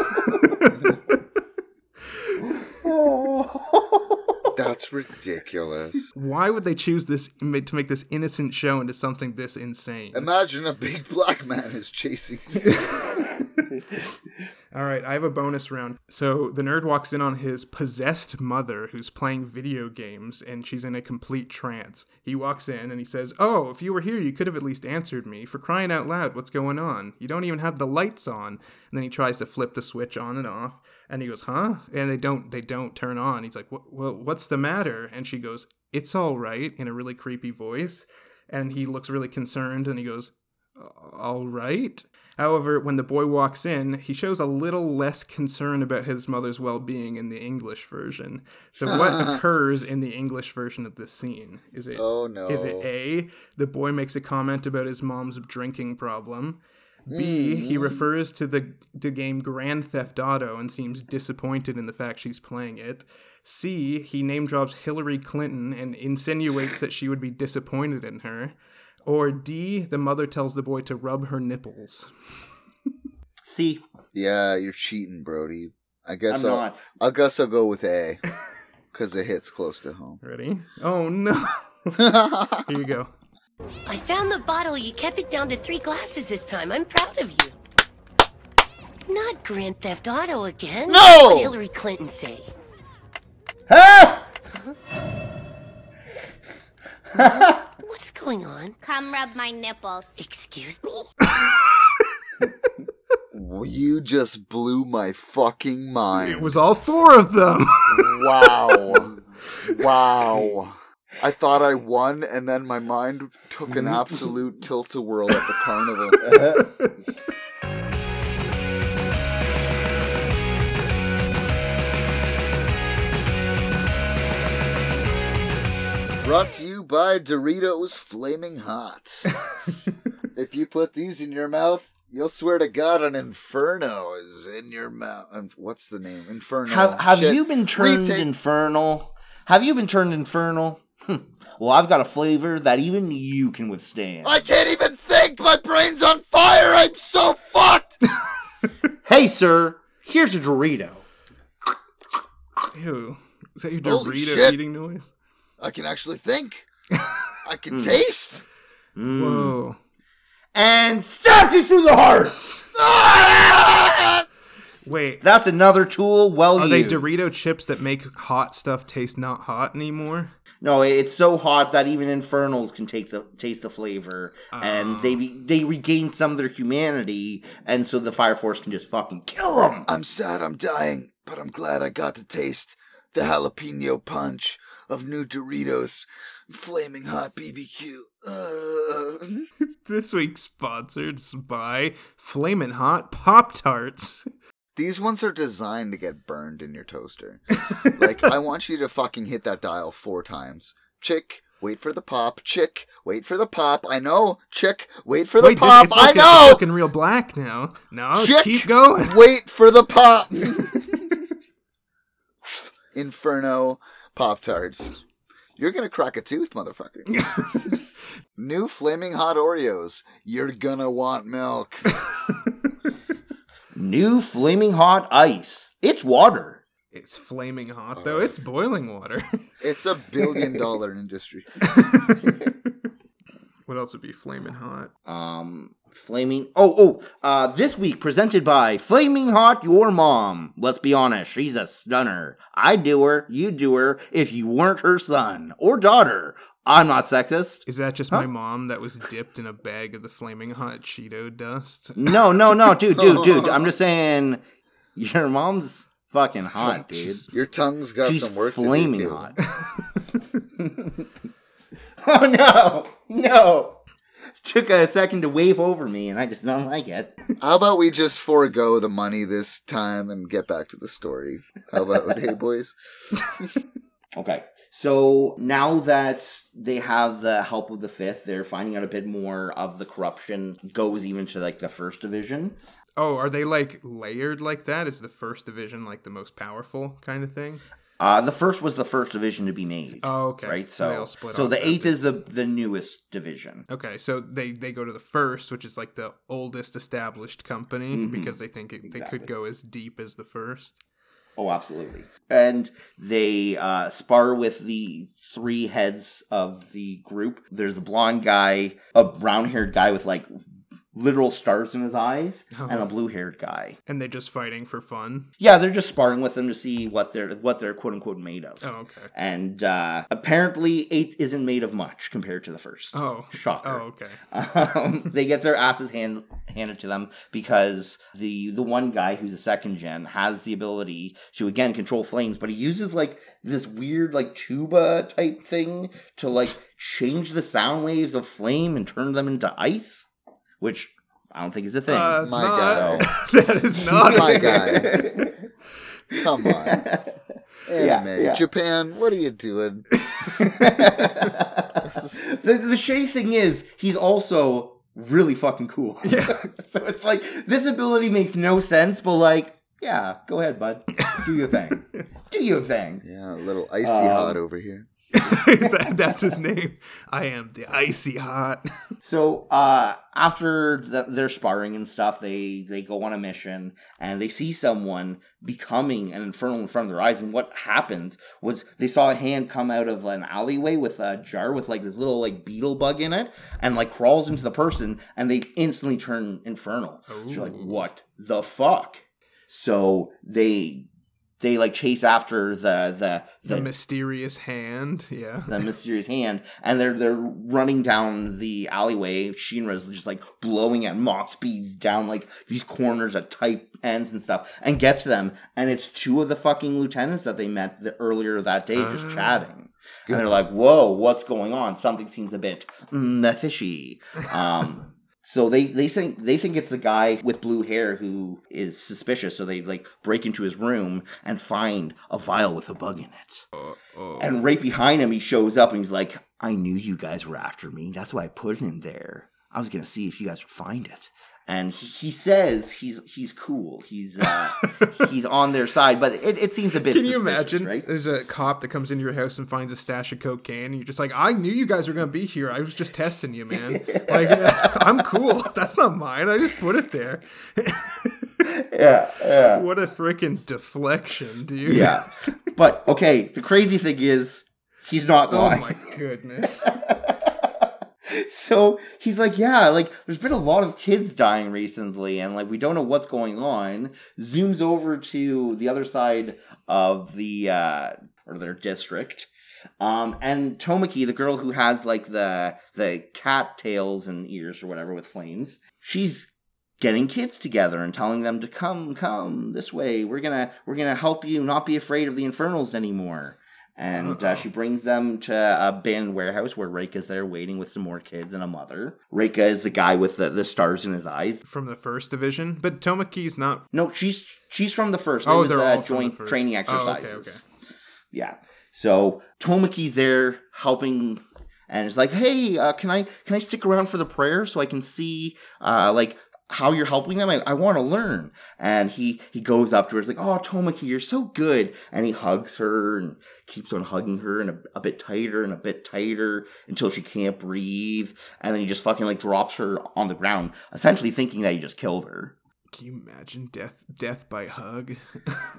That's ridiculous. Why would they choose this to make this innocent show into something this insane? Imagine a big black man is chasing you. All right, I have a bonus round. So the nerd walks in on his possessed mother who's playing video games, and she's in a complete trance. He walks in and he says, "Oh, if you were here, you could have at least answered me. For crying out loud, what's going on? You don't even have the lights on." And then he tries to flip the switch on and off, and he goes, "Huh?" And they don't they don't turn on. He's like, "Well, what's the matter?" And she goes, "It's all right," in a really creepy voice. And he looks really concerned, and he goes, "All right." However, when the boy walks in, he shows a little less concern about his mother's well-being in the English version. So what occurs in the English version of this scene? Is it, oh, no. Is it A, the boy makes a comment about his mom's drinking problem? B, mm-hmm. he refers to the, the game Grand Theft Auto and seems disappointed in the fact she's playing it. C, he name-drops Hillary Clinton and insinuates that she would be disappointed in her. Or D, the mother tells the boy to rub her nipples. C. Yeah, you're cheating, Brody. I guess I'm I'll, not. I guess I'll go with A, because it hits close to home. Ready? Oh, no. Here you go. I found the bottle. You kept it down to three glasses this time. I'm proud of you. Not Grand Theft Auto again. No! What did Hillary Clinton say? Ah! Huh? Huh? What's going on? Come rub my nipples. Excuse me? You just blew my fucking mind. It was all four of them. Wow. Wow. I thought I won, and then my mind took an absolute tilt-a-whirl at the carnival. Brought to you by Doritos Flaming Hot. If you put these in your mouth, you'll swear to God an inferno is in your mouth. Um, what's the name? Infernal. Have, have you been turned Retake. infernal? Have you been turned infernal? Hm. Well, I've got a flavor that even you can withstand. I can't even think! My brain's on fire! I'm so fucked! Hey, sir, here's a Dorito. Ew. Is that your Dorito eating noise? I can actually think. I can mm. taste. Mm. Whoa. And stabbed you through the heart! Wait. That's another tool well Are used. Are they Dorito chips that make hot stuff taste not hot anymore? No, it's so hot that even infernals can take the taste the flavor, uh, and they they regain some of their humanity, and so the Fire Force can just fucking kill them. I'm sad I'm dying, but I'm glad I got to taste the jalapeno punch of new Doritos, flaming hot B B Q. Uh. This week's sponsored by Flamin' Hot Pop-Tarts. These ones are designed to get burned in your toaster. Like, I want you to fucking hit that dial four times. Chick, wait for the pop. Chick, wait for the pop. I know. Chick, wait for the wait, pop. It's like I it's know. Fucking Real Black now. No, Chick, keep going. Wait for the pop. Inferno Pop-Tarts. You're gonna crack a tooth, motherfucker. New Flaming Hot Oreos. You're gonna want milk. New Flaming Hot Ice. It's water. It's flaming hot, all though. Right. It's boiling water. It's a billion dollar industry. What else would be flaming hot? Um, flaming... Oh, oh. Uh, this week, presented by Flaming Hot Your Mom. Let's be honest. She's a stunner. I do her. You do her. If you weren't her son or daughter... I'm not sexist. Is that just huh? my mom that was dipped in a bag of the flaming hot Cheeto dust? No, no, no, dude, dude, dude. I'm just saying, your mom's fucking hot, dude. She's, your tongue's got She's some work to do. She's flaming hot. Oh, no, no. Took a second to wave over me, and I just don't like it. How about we just forego the money this time and get back to the story? How about, hey, boys? Okay. So now that they have the help of the Fifth, they're finding out a bit more of the corruption goes even to, like, the First Division. Oh, are they, like, layered like that? Is the First Division, like, the most powerful kind of thing? Uh, the First was the first division to be made. Oh, okay. Right? So, so they all split so off the Eighth bit. Is the, the newest division. Okay, so they, they go to the First, which is, like, the oldest established company, mm-hmm. because they think it, exactly. they could go as deep as the First. Oh, absolutely. And they uh, spar with the three heads of the group. There's the blonde guy, a brown-haired guy with, like, literal stars in his eyes, oh. and a blue-haired guy. And they're just fighting for fun? Yeah, they're just sparring with them to see what they're, what they're quote-unquote made of. Oh, okay. And uh, apparently, Eight isn't made of much compared to the First. Oh. Shocker. Oh, okay. Um, they get their asses hand, handed to them because the, the one guy who's a second gen has the ability to, again, control flames, but he uses, like, this weird, like, tuba-type thing to, like, change the sound waves of flame and turn them into ice. Which I don't think is a thing. Uh, my not, guy. That is not my guy. Come on. Anime. Yeah, yeah. Japan, what are you doing? the, the shitty thing is, he's also really fucking cool. Yeah. So it's like, this ability makes no sense, but like, yeah, go ahead, bud. Do your thing. Do your thing. Yeah, a little icy um, hot over here. That's his name. I am the Icy Hot. So uh, after the, their sparring and stuff, they, they go on a mission and they see someone becoming an infernal in front of their eyes. And what happens was they saw a hand come out of an alleyway with a jar with like this little like beetle bug in it and like crawls into the person and they instantly turn infernal. Ooh. So you're like, what the fuck? So they... They, like, chase after the, the... The, the mysterious hand, yeah. The mysterious hand. And they're they're running down the alleyway. Shinra's just, like, blowing at mock speeds down, like, these corners at tight ends and stuff. And gets to them. And it's two of the fucking lieutenants that they met the, earlier that day just uh, chatting. Good. And they're like, whoa, what's going on? Something seems a bit mm, fishy. Um... So they, they think they think it's the guy with blue hair who is suspicious. So they like break into his room and find a vial with a bug in it. Uh-oh. And right behind him, he shows up and he's like, "I knew you guys were after me. That's why I put it in there. I was gonna see if you guys would find it." And he, he says he's he's cool. He's uh, he's on their side, but it, it seems a bit. Can you imagine? Right? There's a cop that comes into your house and finds a stash of cocaine, and you're just like, "I knew you guys were gonna be here. I was just testing you, man. Like, I'm cool. That's not mine. I just put it there." Yeah, yeah. What a freaking deflection, dude. Yeah, but okay. The crazy thing is, he's not lying. Oh my goodness. So he's like, yeah, like, there's been a lot of kids dying recently, and, like, we don't know what's going on. Zooms over to the other side of the, uh, or their district, Um, and Tamaki, the girl who has like the the cat tails and ears or whatever with flames, she's getting kids together and telling them to come, come this way. We're gonna we're gonna help you not be afraid of the Infernals anymore. And uh, she brings them to a abandoned warehouse where Reika's there waiting with some more kids and a mother. Reika is the guy with the, the stars in his eyes. From the first division? But Tomaki's not... No, she's she's from the first. Oh, they're all from the first. Joint training exercises. Oh, okay, okay. Yeah. So Tomaki's there helping... And it's like, hey, uh, can I can I stick around for the prayer so I can see, uh, like... how you're helping them. I, I want to learn. And he, he goes up to her. He's like, oh, Tamaki, you're so good. And he hugs her and keeps on hugging her and a, a bit tighter and a bit tighter until she can't breathe. And then he just fucking like drops her on the ground, essentially thinking that he just killed her. Can you imagine death, death by hug?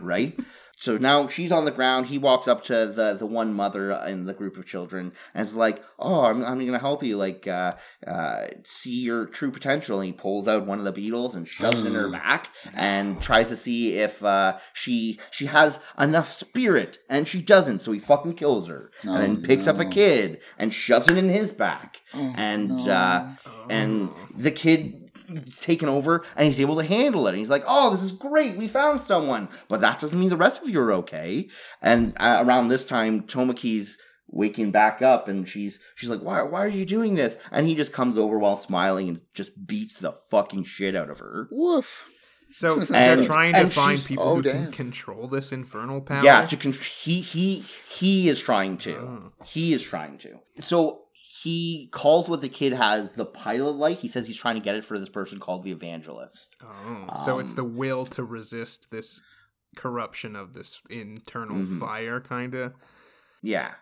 Right? So now she's on the ground. He walks up to the, the one mother in the group of children and is like, oh, I'm, I'm going to help you, like, uh, uh, see your true potential. And he pulls out one of the beetles and shoves it in her back and tries to see if uh, she she has enough spirit. And she doesn't, so he fucking kills her. Oh, and then picks no. up a kid and shoves it in his back. Oh, and no. uh, oh. and the kid... He's taken over and he's able to handle it. And he's like, oh, this is great. We found someone. But that doesn't mean the rest of you are okay. And uh, around this time, Tomaki's waking back up and she's she's like, why, why are you doing this? And he just comes over while smiling and just beats the fucking shit out of her. Woof. So and, they're trying to find people oh, who damn. can control this infernal power? Yeah, to con- he, he, he is trying to. Oh. He is trying to. So... He calls what the kid has the pilot light. He says he's trying to get it for this person called the Evangelist. Oh, um, so it's the will to resist this corruption of this internal mm-hmm. fire, kind of. Yeah.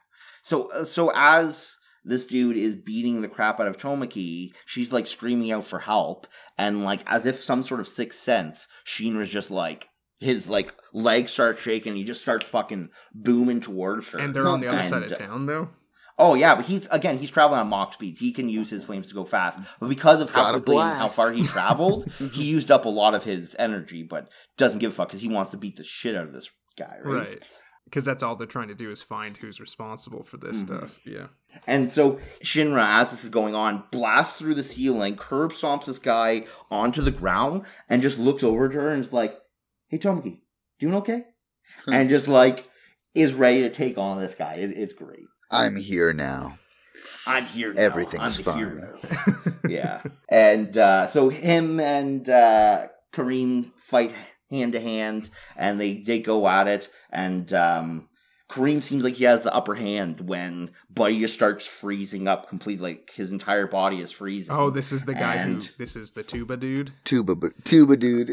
So, so as this dude is beating the crap out of Tamaki, she's like screaming out for help, and like as if some sort of sixth sense, Shinra's just like. His, like, legs start shaking. He just starts fucking booming towards her. And they're on the other and, side of town, though? Oh, yeah, but he's, again, he's traveling on Mach speeds. He can use his flames to go fast. But because of how quickly and how far he traveled, he used up a lot of his energy, but doesn't give a fuck because he wants to beat the shit out of this guy, right? Right. Because that's all they're trying to do is find who's responsible for this mm-hmm. stuff. Yeah. And so Shinra, as this is going on, blasts through the ceiling, curb stomps this guy onto the ground, and just looks over to her and is like, hey, Tamaki, doing okay? And just, like, is ready to take on this guy. It, it's great. I'm here now. I'm here now. Everything's I'm fine. Yeah. And uh, so him and uh, Kareem fight hand to hand, and they, they go at it. And um, Kareem seems like he has the upper hand when Buddy just starts freezing up completely. Like his entire body is freezing. Oh, this is the guy and who. This is the tuba dude. Tuba, tuba dude.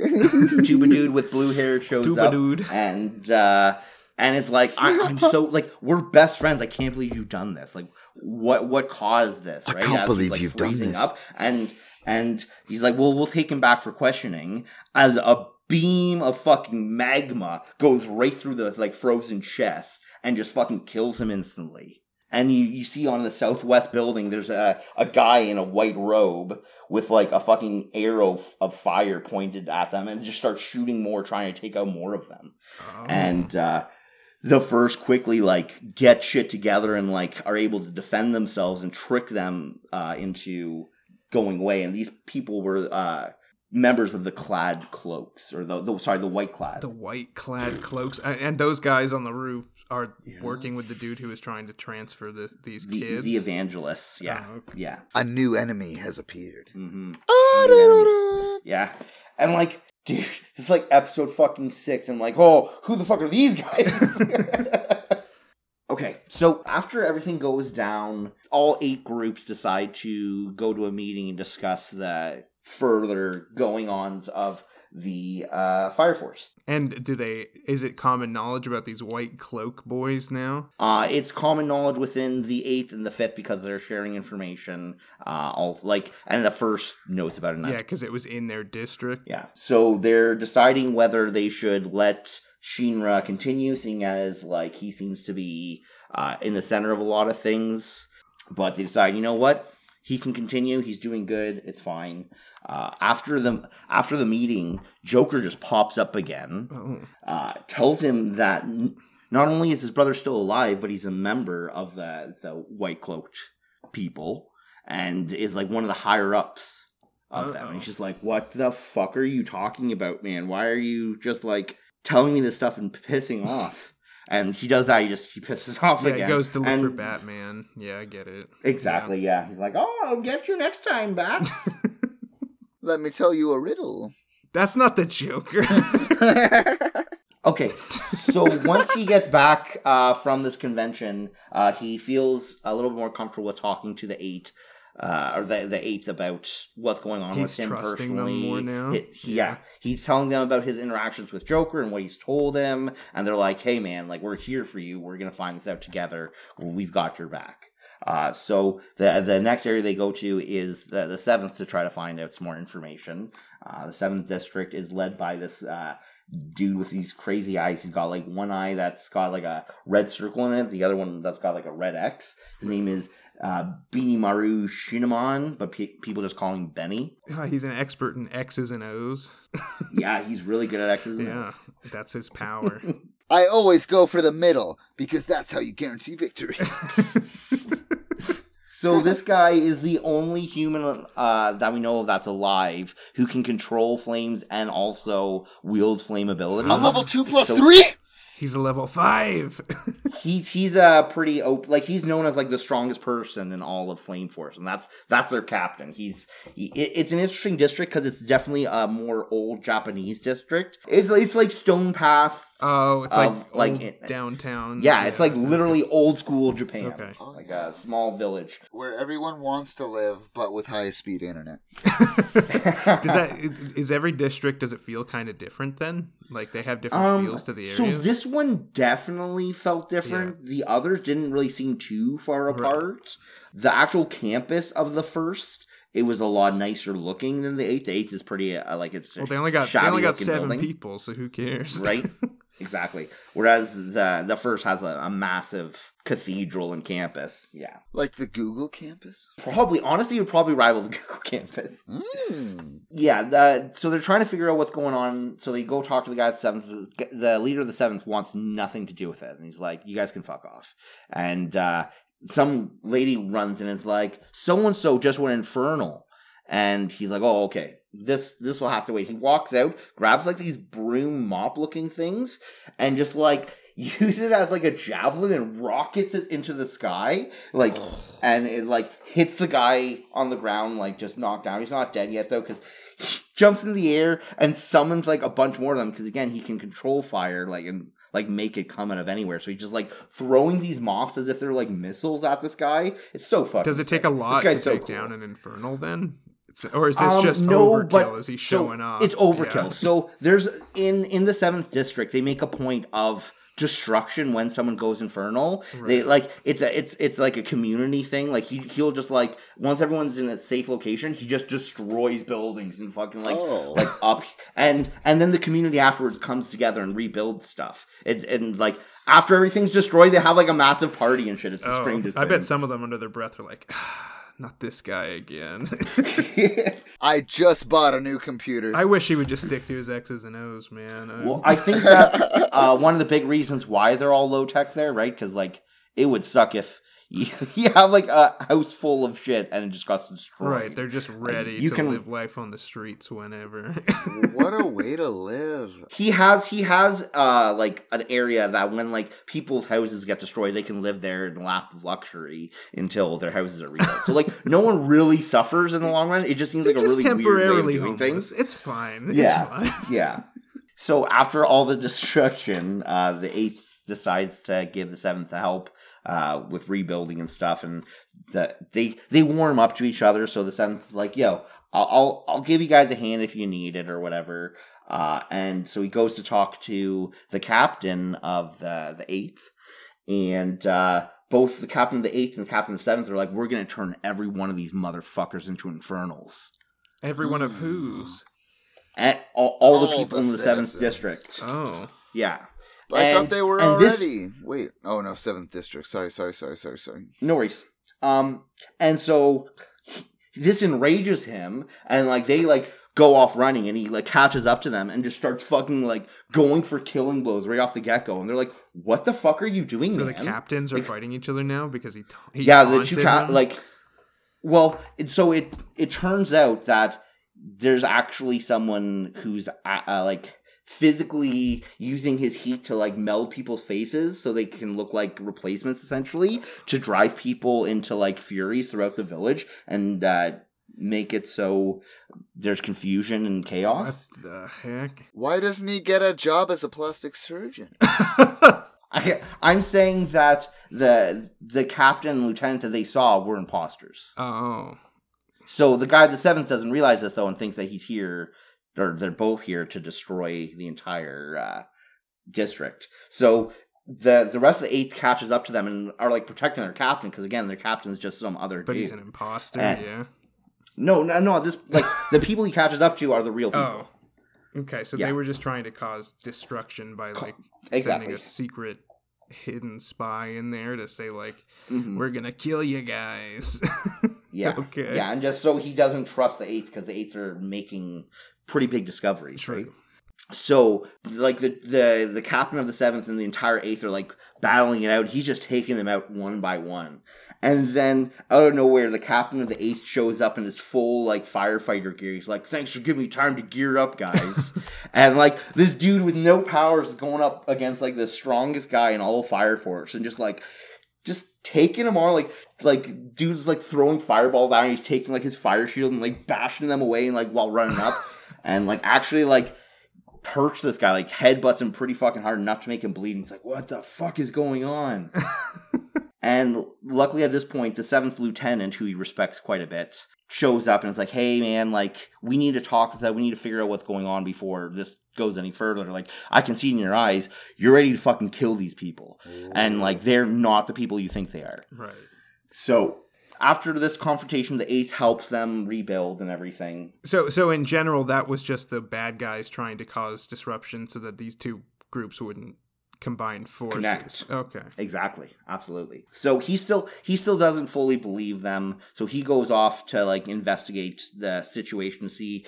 Tuba dude with blue hair shows tuba up. Tuba dude. And. Uh, And it's like, I, I'm so, like, we're best friends. I can't believe you've done this. Like, what what caused this? Right? I can't As believe like, you've done this. Up. And and he's like, well, we'll take him back for questioning. As a beam of fucking magma goes right through the, like, frozen chest and just fucking kills him instantly. And you, you see on the southwest building, there's a, a guy in a white robe with, like, a fucking arrow f- of fire pointed at them and just starts shooting more, trying to take out more of them. Oh. And, uh... the first quickly, like, get shit together and, like, are able to defend themselves and trick them uh, into going away. And these people were uh, members of the Clad Cloaks, or the, the sorry, the White Clad. The White Clad Cloaks. And those guys on the roof are yeah. working with the dude who is trying to transfer the, these the, kids. The evangelists, yeah. Oh, okay. Yeah. A new enemy has appeared. Mm-hmm. Oh, yeah. And, like... Dude, it's like episode fucking six. I'm like, oh, who the fuck are these guys? Okay, so after everything goes down, all eight groups decide to go to a meeting and discuss the further going-ons of the uh, Fire Force. And do they? Is it common knowledge about these White Cloak boys now? Uh, it's common knowledge within the eighth and the fifth because they're sharing information. Uh, all like and the first knows about it. Now. Yeah, because it was in their district. Yeah, so they're deciding whether they should let Shinra continue, seeing as like he seems to be uh, in the center of a lot of things. But they decide, you know what? He can continue. He's doing good. It's fine. Uh, after the after the meeting, Joker just pops up again. Oh. Uh, tells him that Not only is his brother still alive, but he's a member of the, the white-cloaked people and is, like, one of the higher-ups of Uh-oh. them. And he's just like, what the fuck are you talking about, man? Why are you just, like, telling me this stuff and pissing off? And he does that, he just he pisses off yeah, again. Yeah, he goes to look and, for Batman. Yeah, I get it. Exactly, yeah. yeah. He's like, oh, I'll get you next time, Bat. Let me tell you a riddle. That's not the Joker. Okay, so once he gets back uh, from this convention, uh, he feels a little more comfortable with talking to the eight, uh, or the the eight about what's going on he's with him personally. He's trusting them more now. It, he, yeah. yeah, he's telling them about his interactions with Joker and what he's told him, and they're like, "Hey, man, like we're here for you. We're gonna find this out together. We've got your back." Uh, so the the next area they go to is the, the seventh to try to find out some more information. Uh, the seventh district is led by this. Uh, Dude with these crazy eyes. He's got like one eye that's got like a red circle in it, the other one that's got like a red X. His name is uh, Benimaru Shinmon, but pe- people just call him Benny. Uh, he's an expert in X's and O's. Yeah, he's really good at X's and yeah, O's. That's his power. I always go for the middle because that's how you guarantee victory. So this guy is the only human uh, that we know of that's alive who can control flames and also wield flame abilities. A level two plus so three? He's a level five. he's he's a pretty op- like he's known as like the strongest person in all of Flame Force, and that's that's their captain. He's he, it's an interesting district because it's definitely a more old Japanese district. It's it's like Stone Path. Oh, it's of, like, like it, downtown. Yeah, yeah, it's like literally old school Japan, okay. Like a small village where everyone wants to live, but with high speed internet. Does that is every district? Does it feel kind of different then? Like they have different um, feels to the area. So this one definitely felt different. Yeah. The others didn't really seem too far apart. Right. The actual campus of the first. It was a lot nicer looking than the eighth. The eighth is pretty, uh, like, it's well, they only got they only got seven building. people, so who cares? Right? Exactly. Whereas the the first has a, a massive cathedral and campus. Yeah. Like the Google campus? Probably. Honestly, it would probably rival the Google campus. Mm. Yeah. The, so they're trying to figure out what's going on. So they go talk to the guy at the seventh. The leader of the seventh wants nothing to do with it. And he's like, you guys can fuck off. And, uh... some lady runs in and is like, so-and-so just went infernal. And he's like, oh, okay, this this will have to wait. He walks out, grabs, like, these broom mop-looking things, and just, like, uses it as, like, a javelin and rockets it into the sky. Like, and it, like, hits the guy on the ground, like, just knocked down. He's not dead yet, though, because he jumps in the air and summons, like, a bunch more of them. Because, again, he can control fire, like, and... like, make it come out of anywhere. So he's just, like, throwing these mops as if they're, like, missiles at this guy. It's so fucking Does it take sick. a lot to so take cool. down an Infernal, then? It's, or is this um, just no, overkill? But, is he showing so off? It's overkill. Yeah. So there's, in, in the seventh District, they make a point of... destruction when someone goes infernal. Right. They like it's a it's it's like a community thing. Like he he'll just like once everyone's in a safe location, he just destroys buildings and fucking like oh. like up and and then the community afterwards comes together and rebuilds stuff. It, and like after everything's destroyed, they have like a massive party and shit. It's the oh, strangest I thing. bet some of them under their breath are like, ah, not this guy again. I just bought a new computer. I wish he would just stick to his X's and O's, man. I... Well, I think that's uh, one of the big reasons why they're all low-tech there, right? Because, like, it would suck if you, you have, like, a house full of shit and it just got destroyed. Right, they're just ready like, you to can... live life on the streets whenever. What a way to live. He has, he has uh, like, an area that when, like, people's houses get destroyed, they can live there in lap of luxury until their houses are rebuilt. So, like, no one really suffers in the long run. It just seems they're like just a really temporarily weird way of doing homeless. things. It's fine. Yeah. It's fine. Yeah. So, after all the destruction, uh, the eighth decides to give the seventh a help. Uh, with rebuilding and stuff, and the, they they warm up to each other. So the seventh is like, "Yo, I'll, I'll I'll give you guys a hand if you need it or whatever." Uh, and so he goes to talk to the captain of the the eighth, and uh, both the captain of the eighth and the captain of the seventh are like, "We're gonna turn every one of these motherfuckers into infernals." Every one of whose? At all, all, all the people the in the citizens. seventh district. Oh, yeah. But and, I thought they were already. This, Wait. Oh, no. seventh District. Sorry, sorry, sorry, sorry, sorry. No worries. Um, and so this enrages him. And, like, they, like, go off running, and he like catches up to them and just starts fucking like going for killing blows right off the get-go, and they're like, what the fuck are you doing, so man? The captains are like fighting each other now because he, ta- he yeah the two ca- like well it, so it it turns out that there's actually someone who's uh, uh, like physically using his heat to like meld people's faces so they can look like replacements, essentially, to drive people into like furies throughout the village and uh, make it so there's confusion and chaos. What the heck? Why doesn't he get a job as a plastic surgeon? I, I'm saying that the the captain and lieutenant that they saw were imposters. Oh. So the guy, the seventh, doesn't realize this though and thinks that he's here. Or they're both here to destroy the entire uh, district. So the the rest of the eight catches up to them and are like protecting their captain because, again, their captain is just some other but dude. But he's an imposter, and yeah. No, no, no. This like the people he catches up to are the real people. Oh, okay. So yeah. They were just trying to cause destruction by like exactly. sending a secret hidden spy in there to say like, mm-hmm. we're gonna kill you guys. Yeah. Okay. Yeah, and just so he doesn't trust the eighth because the eighth are making pretty big discoveries, True. Right? So, like, the, the the captain of the seventh and the entire eighth are, like, battling it out. He's just taking them out one by one. And then, out of nowhere, the captain of the eighth shows up in his full, like, firefighter gear. He's like, thanks for giving me time to gear up, guys. And, like, this dude with no powers is going up against, like, the strongest guy in all of Fire Force. And just, like, just... taking them all, like, like dude's, like, throwing fireballs out, and he's taking, like, his fire shield and, like, bashing them away and, like, while running up. And, like, actually, like, perch this guy, like, headbutts him pretty fucking hard enough to make him bleed. And he's like, what the fuck is going on? And luckily at this point, the seventh lieutenant, who he respects quite a bit, shows up and is like, hey, man, like, we need to talk with that. We need to figure out what's going on before this goes any further. Like, I can see in your eyes, you're ready to fucking kill these people. Ooh. And, like, they're not the people you think they are. Right. So after this confrontation, the eighth helps them rebuild and everything. So, so in general, that was just the bad guys trying to cause disruption so that these two groups wouldn't combined forces. Connect. Okay. Exactly. Absolutely. So he still he still doesn't fully believe them. So he goes off to like investigate the situation to see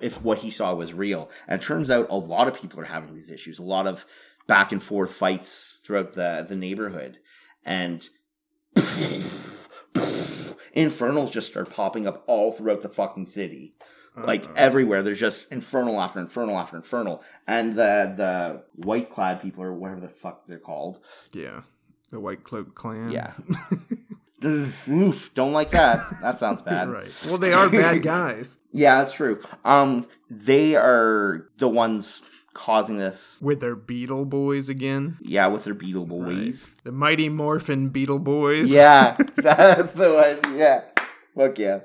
if what he saw was real. And it turns out a lot of people are having these issues. A lot of back and forth fights throughout the the neighborhood. And infernals just start popping up all throughout the fucking city. Like, uh-oh. Everywhere, there's just infernal after infernal after infernal. And the the White Clad people, or whatever the fuck they're called. Yeah. The White Cloak Clan. Yeah. Oof, don't like that. That sounds bad. Right. Well, they are bad guys. Yeah, that's true. Um, they are the ones causing this. With their Beetle Boys again? Yeah, with their Beetle Boys. Right. The Mighty Morphin Beetle Boys. Yeah, that's the one, yeah. Fuck yeah.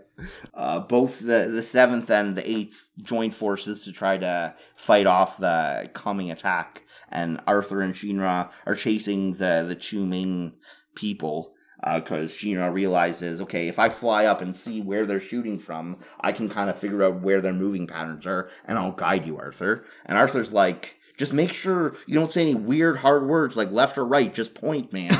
Uh, both the, the seventh and the eighth joined forces to try to fight off the coming attack. And Arthur and Shinra are chasing the, the two main people because uh, Shinra realizes, okay, if I fly up and see where they're shooting from, I can kind of figure out where their moving patterns are, and I'll guide you, Arthur. And Arthur's like, just make sure you don't say any weird, hard words like left or right. Just point, man.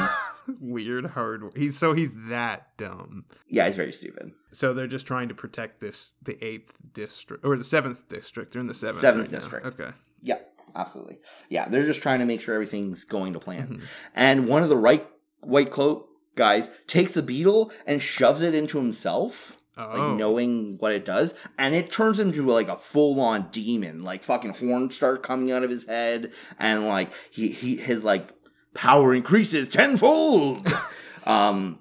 Weird hard. He's so he's that dumb. Yeah, he's very stupid. So they're just trying to protect this the eighth district or the seventh district. They're in the seventh. Seventh right district. Now. Okay. Yeah, absolutely. Yeah, they're just trying to make sure everything's going to plan. Mm-hmm. And one of the right white cloak guys takes the beetle and shoves it into himself, oh. like knowing what it does, and it turns him into like a full on demon. Like fucking horns start coming out of his head, and like he he his like. Power increases tenfold. um,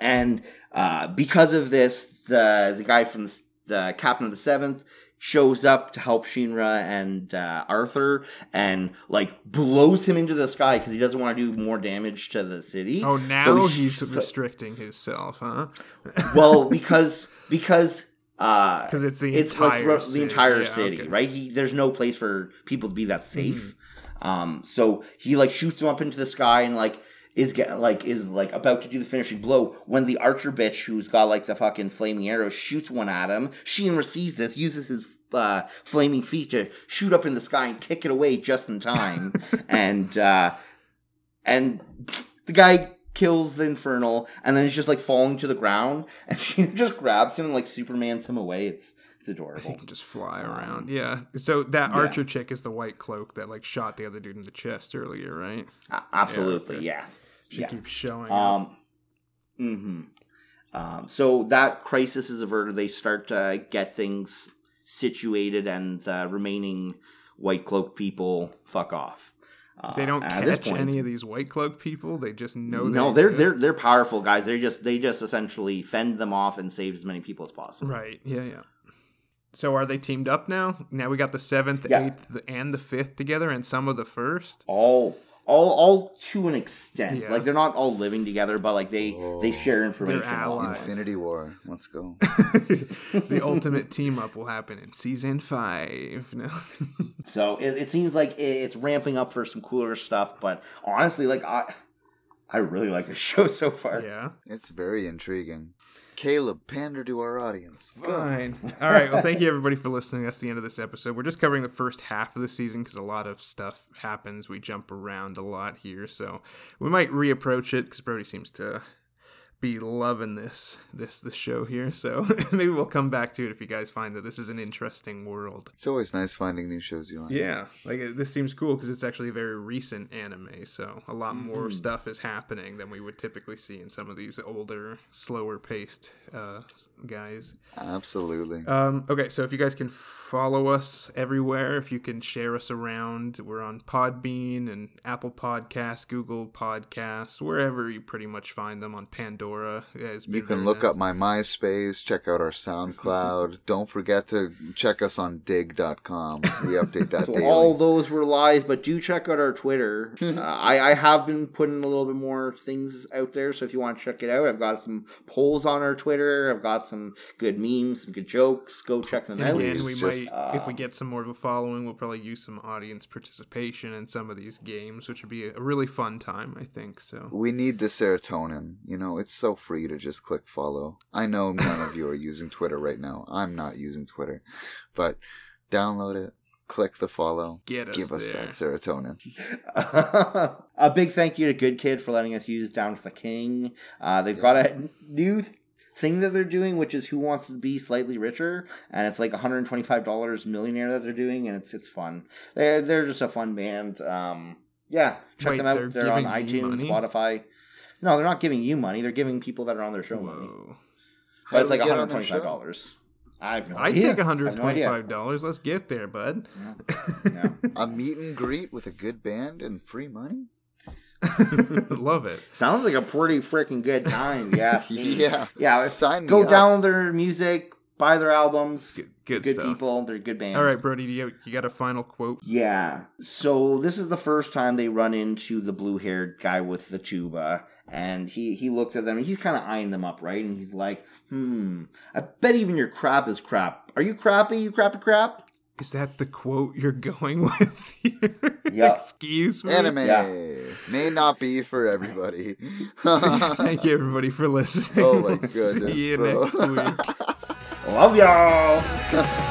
and uh, because of this, the the guy from the, the captain of the seventh shows up to help Shinra and uh, Arthur, and like blows him into the sky because he doesn't want to do more damage to the city. Oh, now so he's, he's restricting so, himself, huh? Well, because because because uh, it's the it's entire like, city. the entire yeah, city, okay. right? He, there's no place for people to be that safe. Mm. Um, so he like shoots him up into the sky and like is get, like is like about to do the finishing blow when the archer bitch who's got like the fucking flaming arrow shoots one at him. Shinra sees this, uses his uh, flaming feet to shoot up in the sky and kick it away just in time, and uh, and the guy kills the infernal and then he's just like falling to the ground and Shinra just grabs him and like Supermans him away. It's It's adorable. He can just fly around. Um, yeah. So that yeah. archer chick is the white cloak that like shot the other dude in the chest earlier, right? Uh, absolutely. Yeah. yeah. She yeah. keeps showing um, up. Mm-hmm. Um, so that crisis is averted. They start to get things situated, and the remaining white cloak people fuck off. Uh, they don't catch any of these white cloak people. They just know. No, they're they're they're powerful guys. They just they just essentially fend them off and save as many people as possible. Right. Yeah. Yeah. So are they teamed up now? Now we got the seventh, yeah. eighth, and the fifth together, and some of the first. All, all, all to an extent. Yeah. Like they're not all living together, but like they oh, they share information. They're allies. Infinity War. Let's go. The ultimate team up will happen in season five. No. So it, it seems like it's ramping up for some cooler stuff, but honestly, like I, I really like this show so far. Yeah, it's very intriguing. Caleb, pander to our audience. Fine. All right. Well, thank you everybody for listening. That's the end of this episode. We're just covering the first half of the season because a lot of stuff happens. We jump around a lot here, so we might reapproach it because Brody seems to be loving this this this show here. So maybe we'll come back to it if you guys find that this is an interesting world. It's always nice finding new shows you like. Yeah, like this seems cool because it's actually a very recent anime, so a lot mm-hmm. more stuff is happening than we would typically see in some of these older, slower paced uh guys. Absolutely. Um okay, so if you guys can follow us everywhere, if you can share us around, we're on Podbean and Apple Podcasts, Google Podcasts, wherever you pretty much find them, on Pandora. Yeah, you can look nice. Up my MySpace, check out our SoundCloud. Don't forget to check us on dig dot com. We update that so daily. All those were lies, but do check out our Twitter. uh, I, I have been putting a little bit more things out there, so if you want to check it out, I've got some polls on our Twitter. I've got some good memes, some good jokes. Go check them and out. And we just, might, uh, if we get some more of a following, we'll probably use some audience participation in some of these games, which would be a really fun time, I think. So we need the serotonin. You know, it's so free to just click follow. I know none of you are using Twitter right now. I'm not using Twitter, but download it, click the follow, Get us give us there. That serotonin. Uh, a big thank you to Good Kid for letting us use Down with the King. Uh, they've yeah. got a new th- thing that they're doing, which is Who Wants to Be Slightly Richer, and it's like one hundred twenty-five dollars Millionaire that they're doing, and it's it's fun. They're they're just a fun band. Um, yeah, check Wait, them out. They're, they're on iTunes, Spotify. No, they're not giving you money. They're giving people that are on their show Whoa. money. But it's like one hundred twenty-five dollars. I have no I'd idea. I'd take one hundred twenty-five dollars. No Let's get there, bud. Yeah. Yeah. A meet and greet with a good band and free money? Love it. Sounds like a pretty freaking good time. Yeah. yeah. yeah. Sign me Go up. Down their music. Buy their albums. Good, good, good people. They're a good band. All right, Brody, do you, you got a final quote? Yeah. So this is the first time they run into the blue-haired guy with the tuba. And he, he looks at them, and he's kind of eyeing them up, right? And he's like, hmm, I bet even your crap is crap. Are you crappy? You crappy crap? Is that the quote you're going with here? Yeah. Excuse me? Anime. Yeah. May not be for everybody. Thank you, everybody, for listening. Oh, my goodness. See you bro. Next week. Love y'all.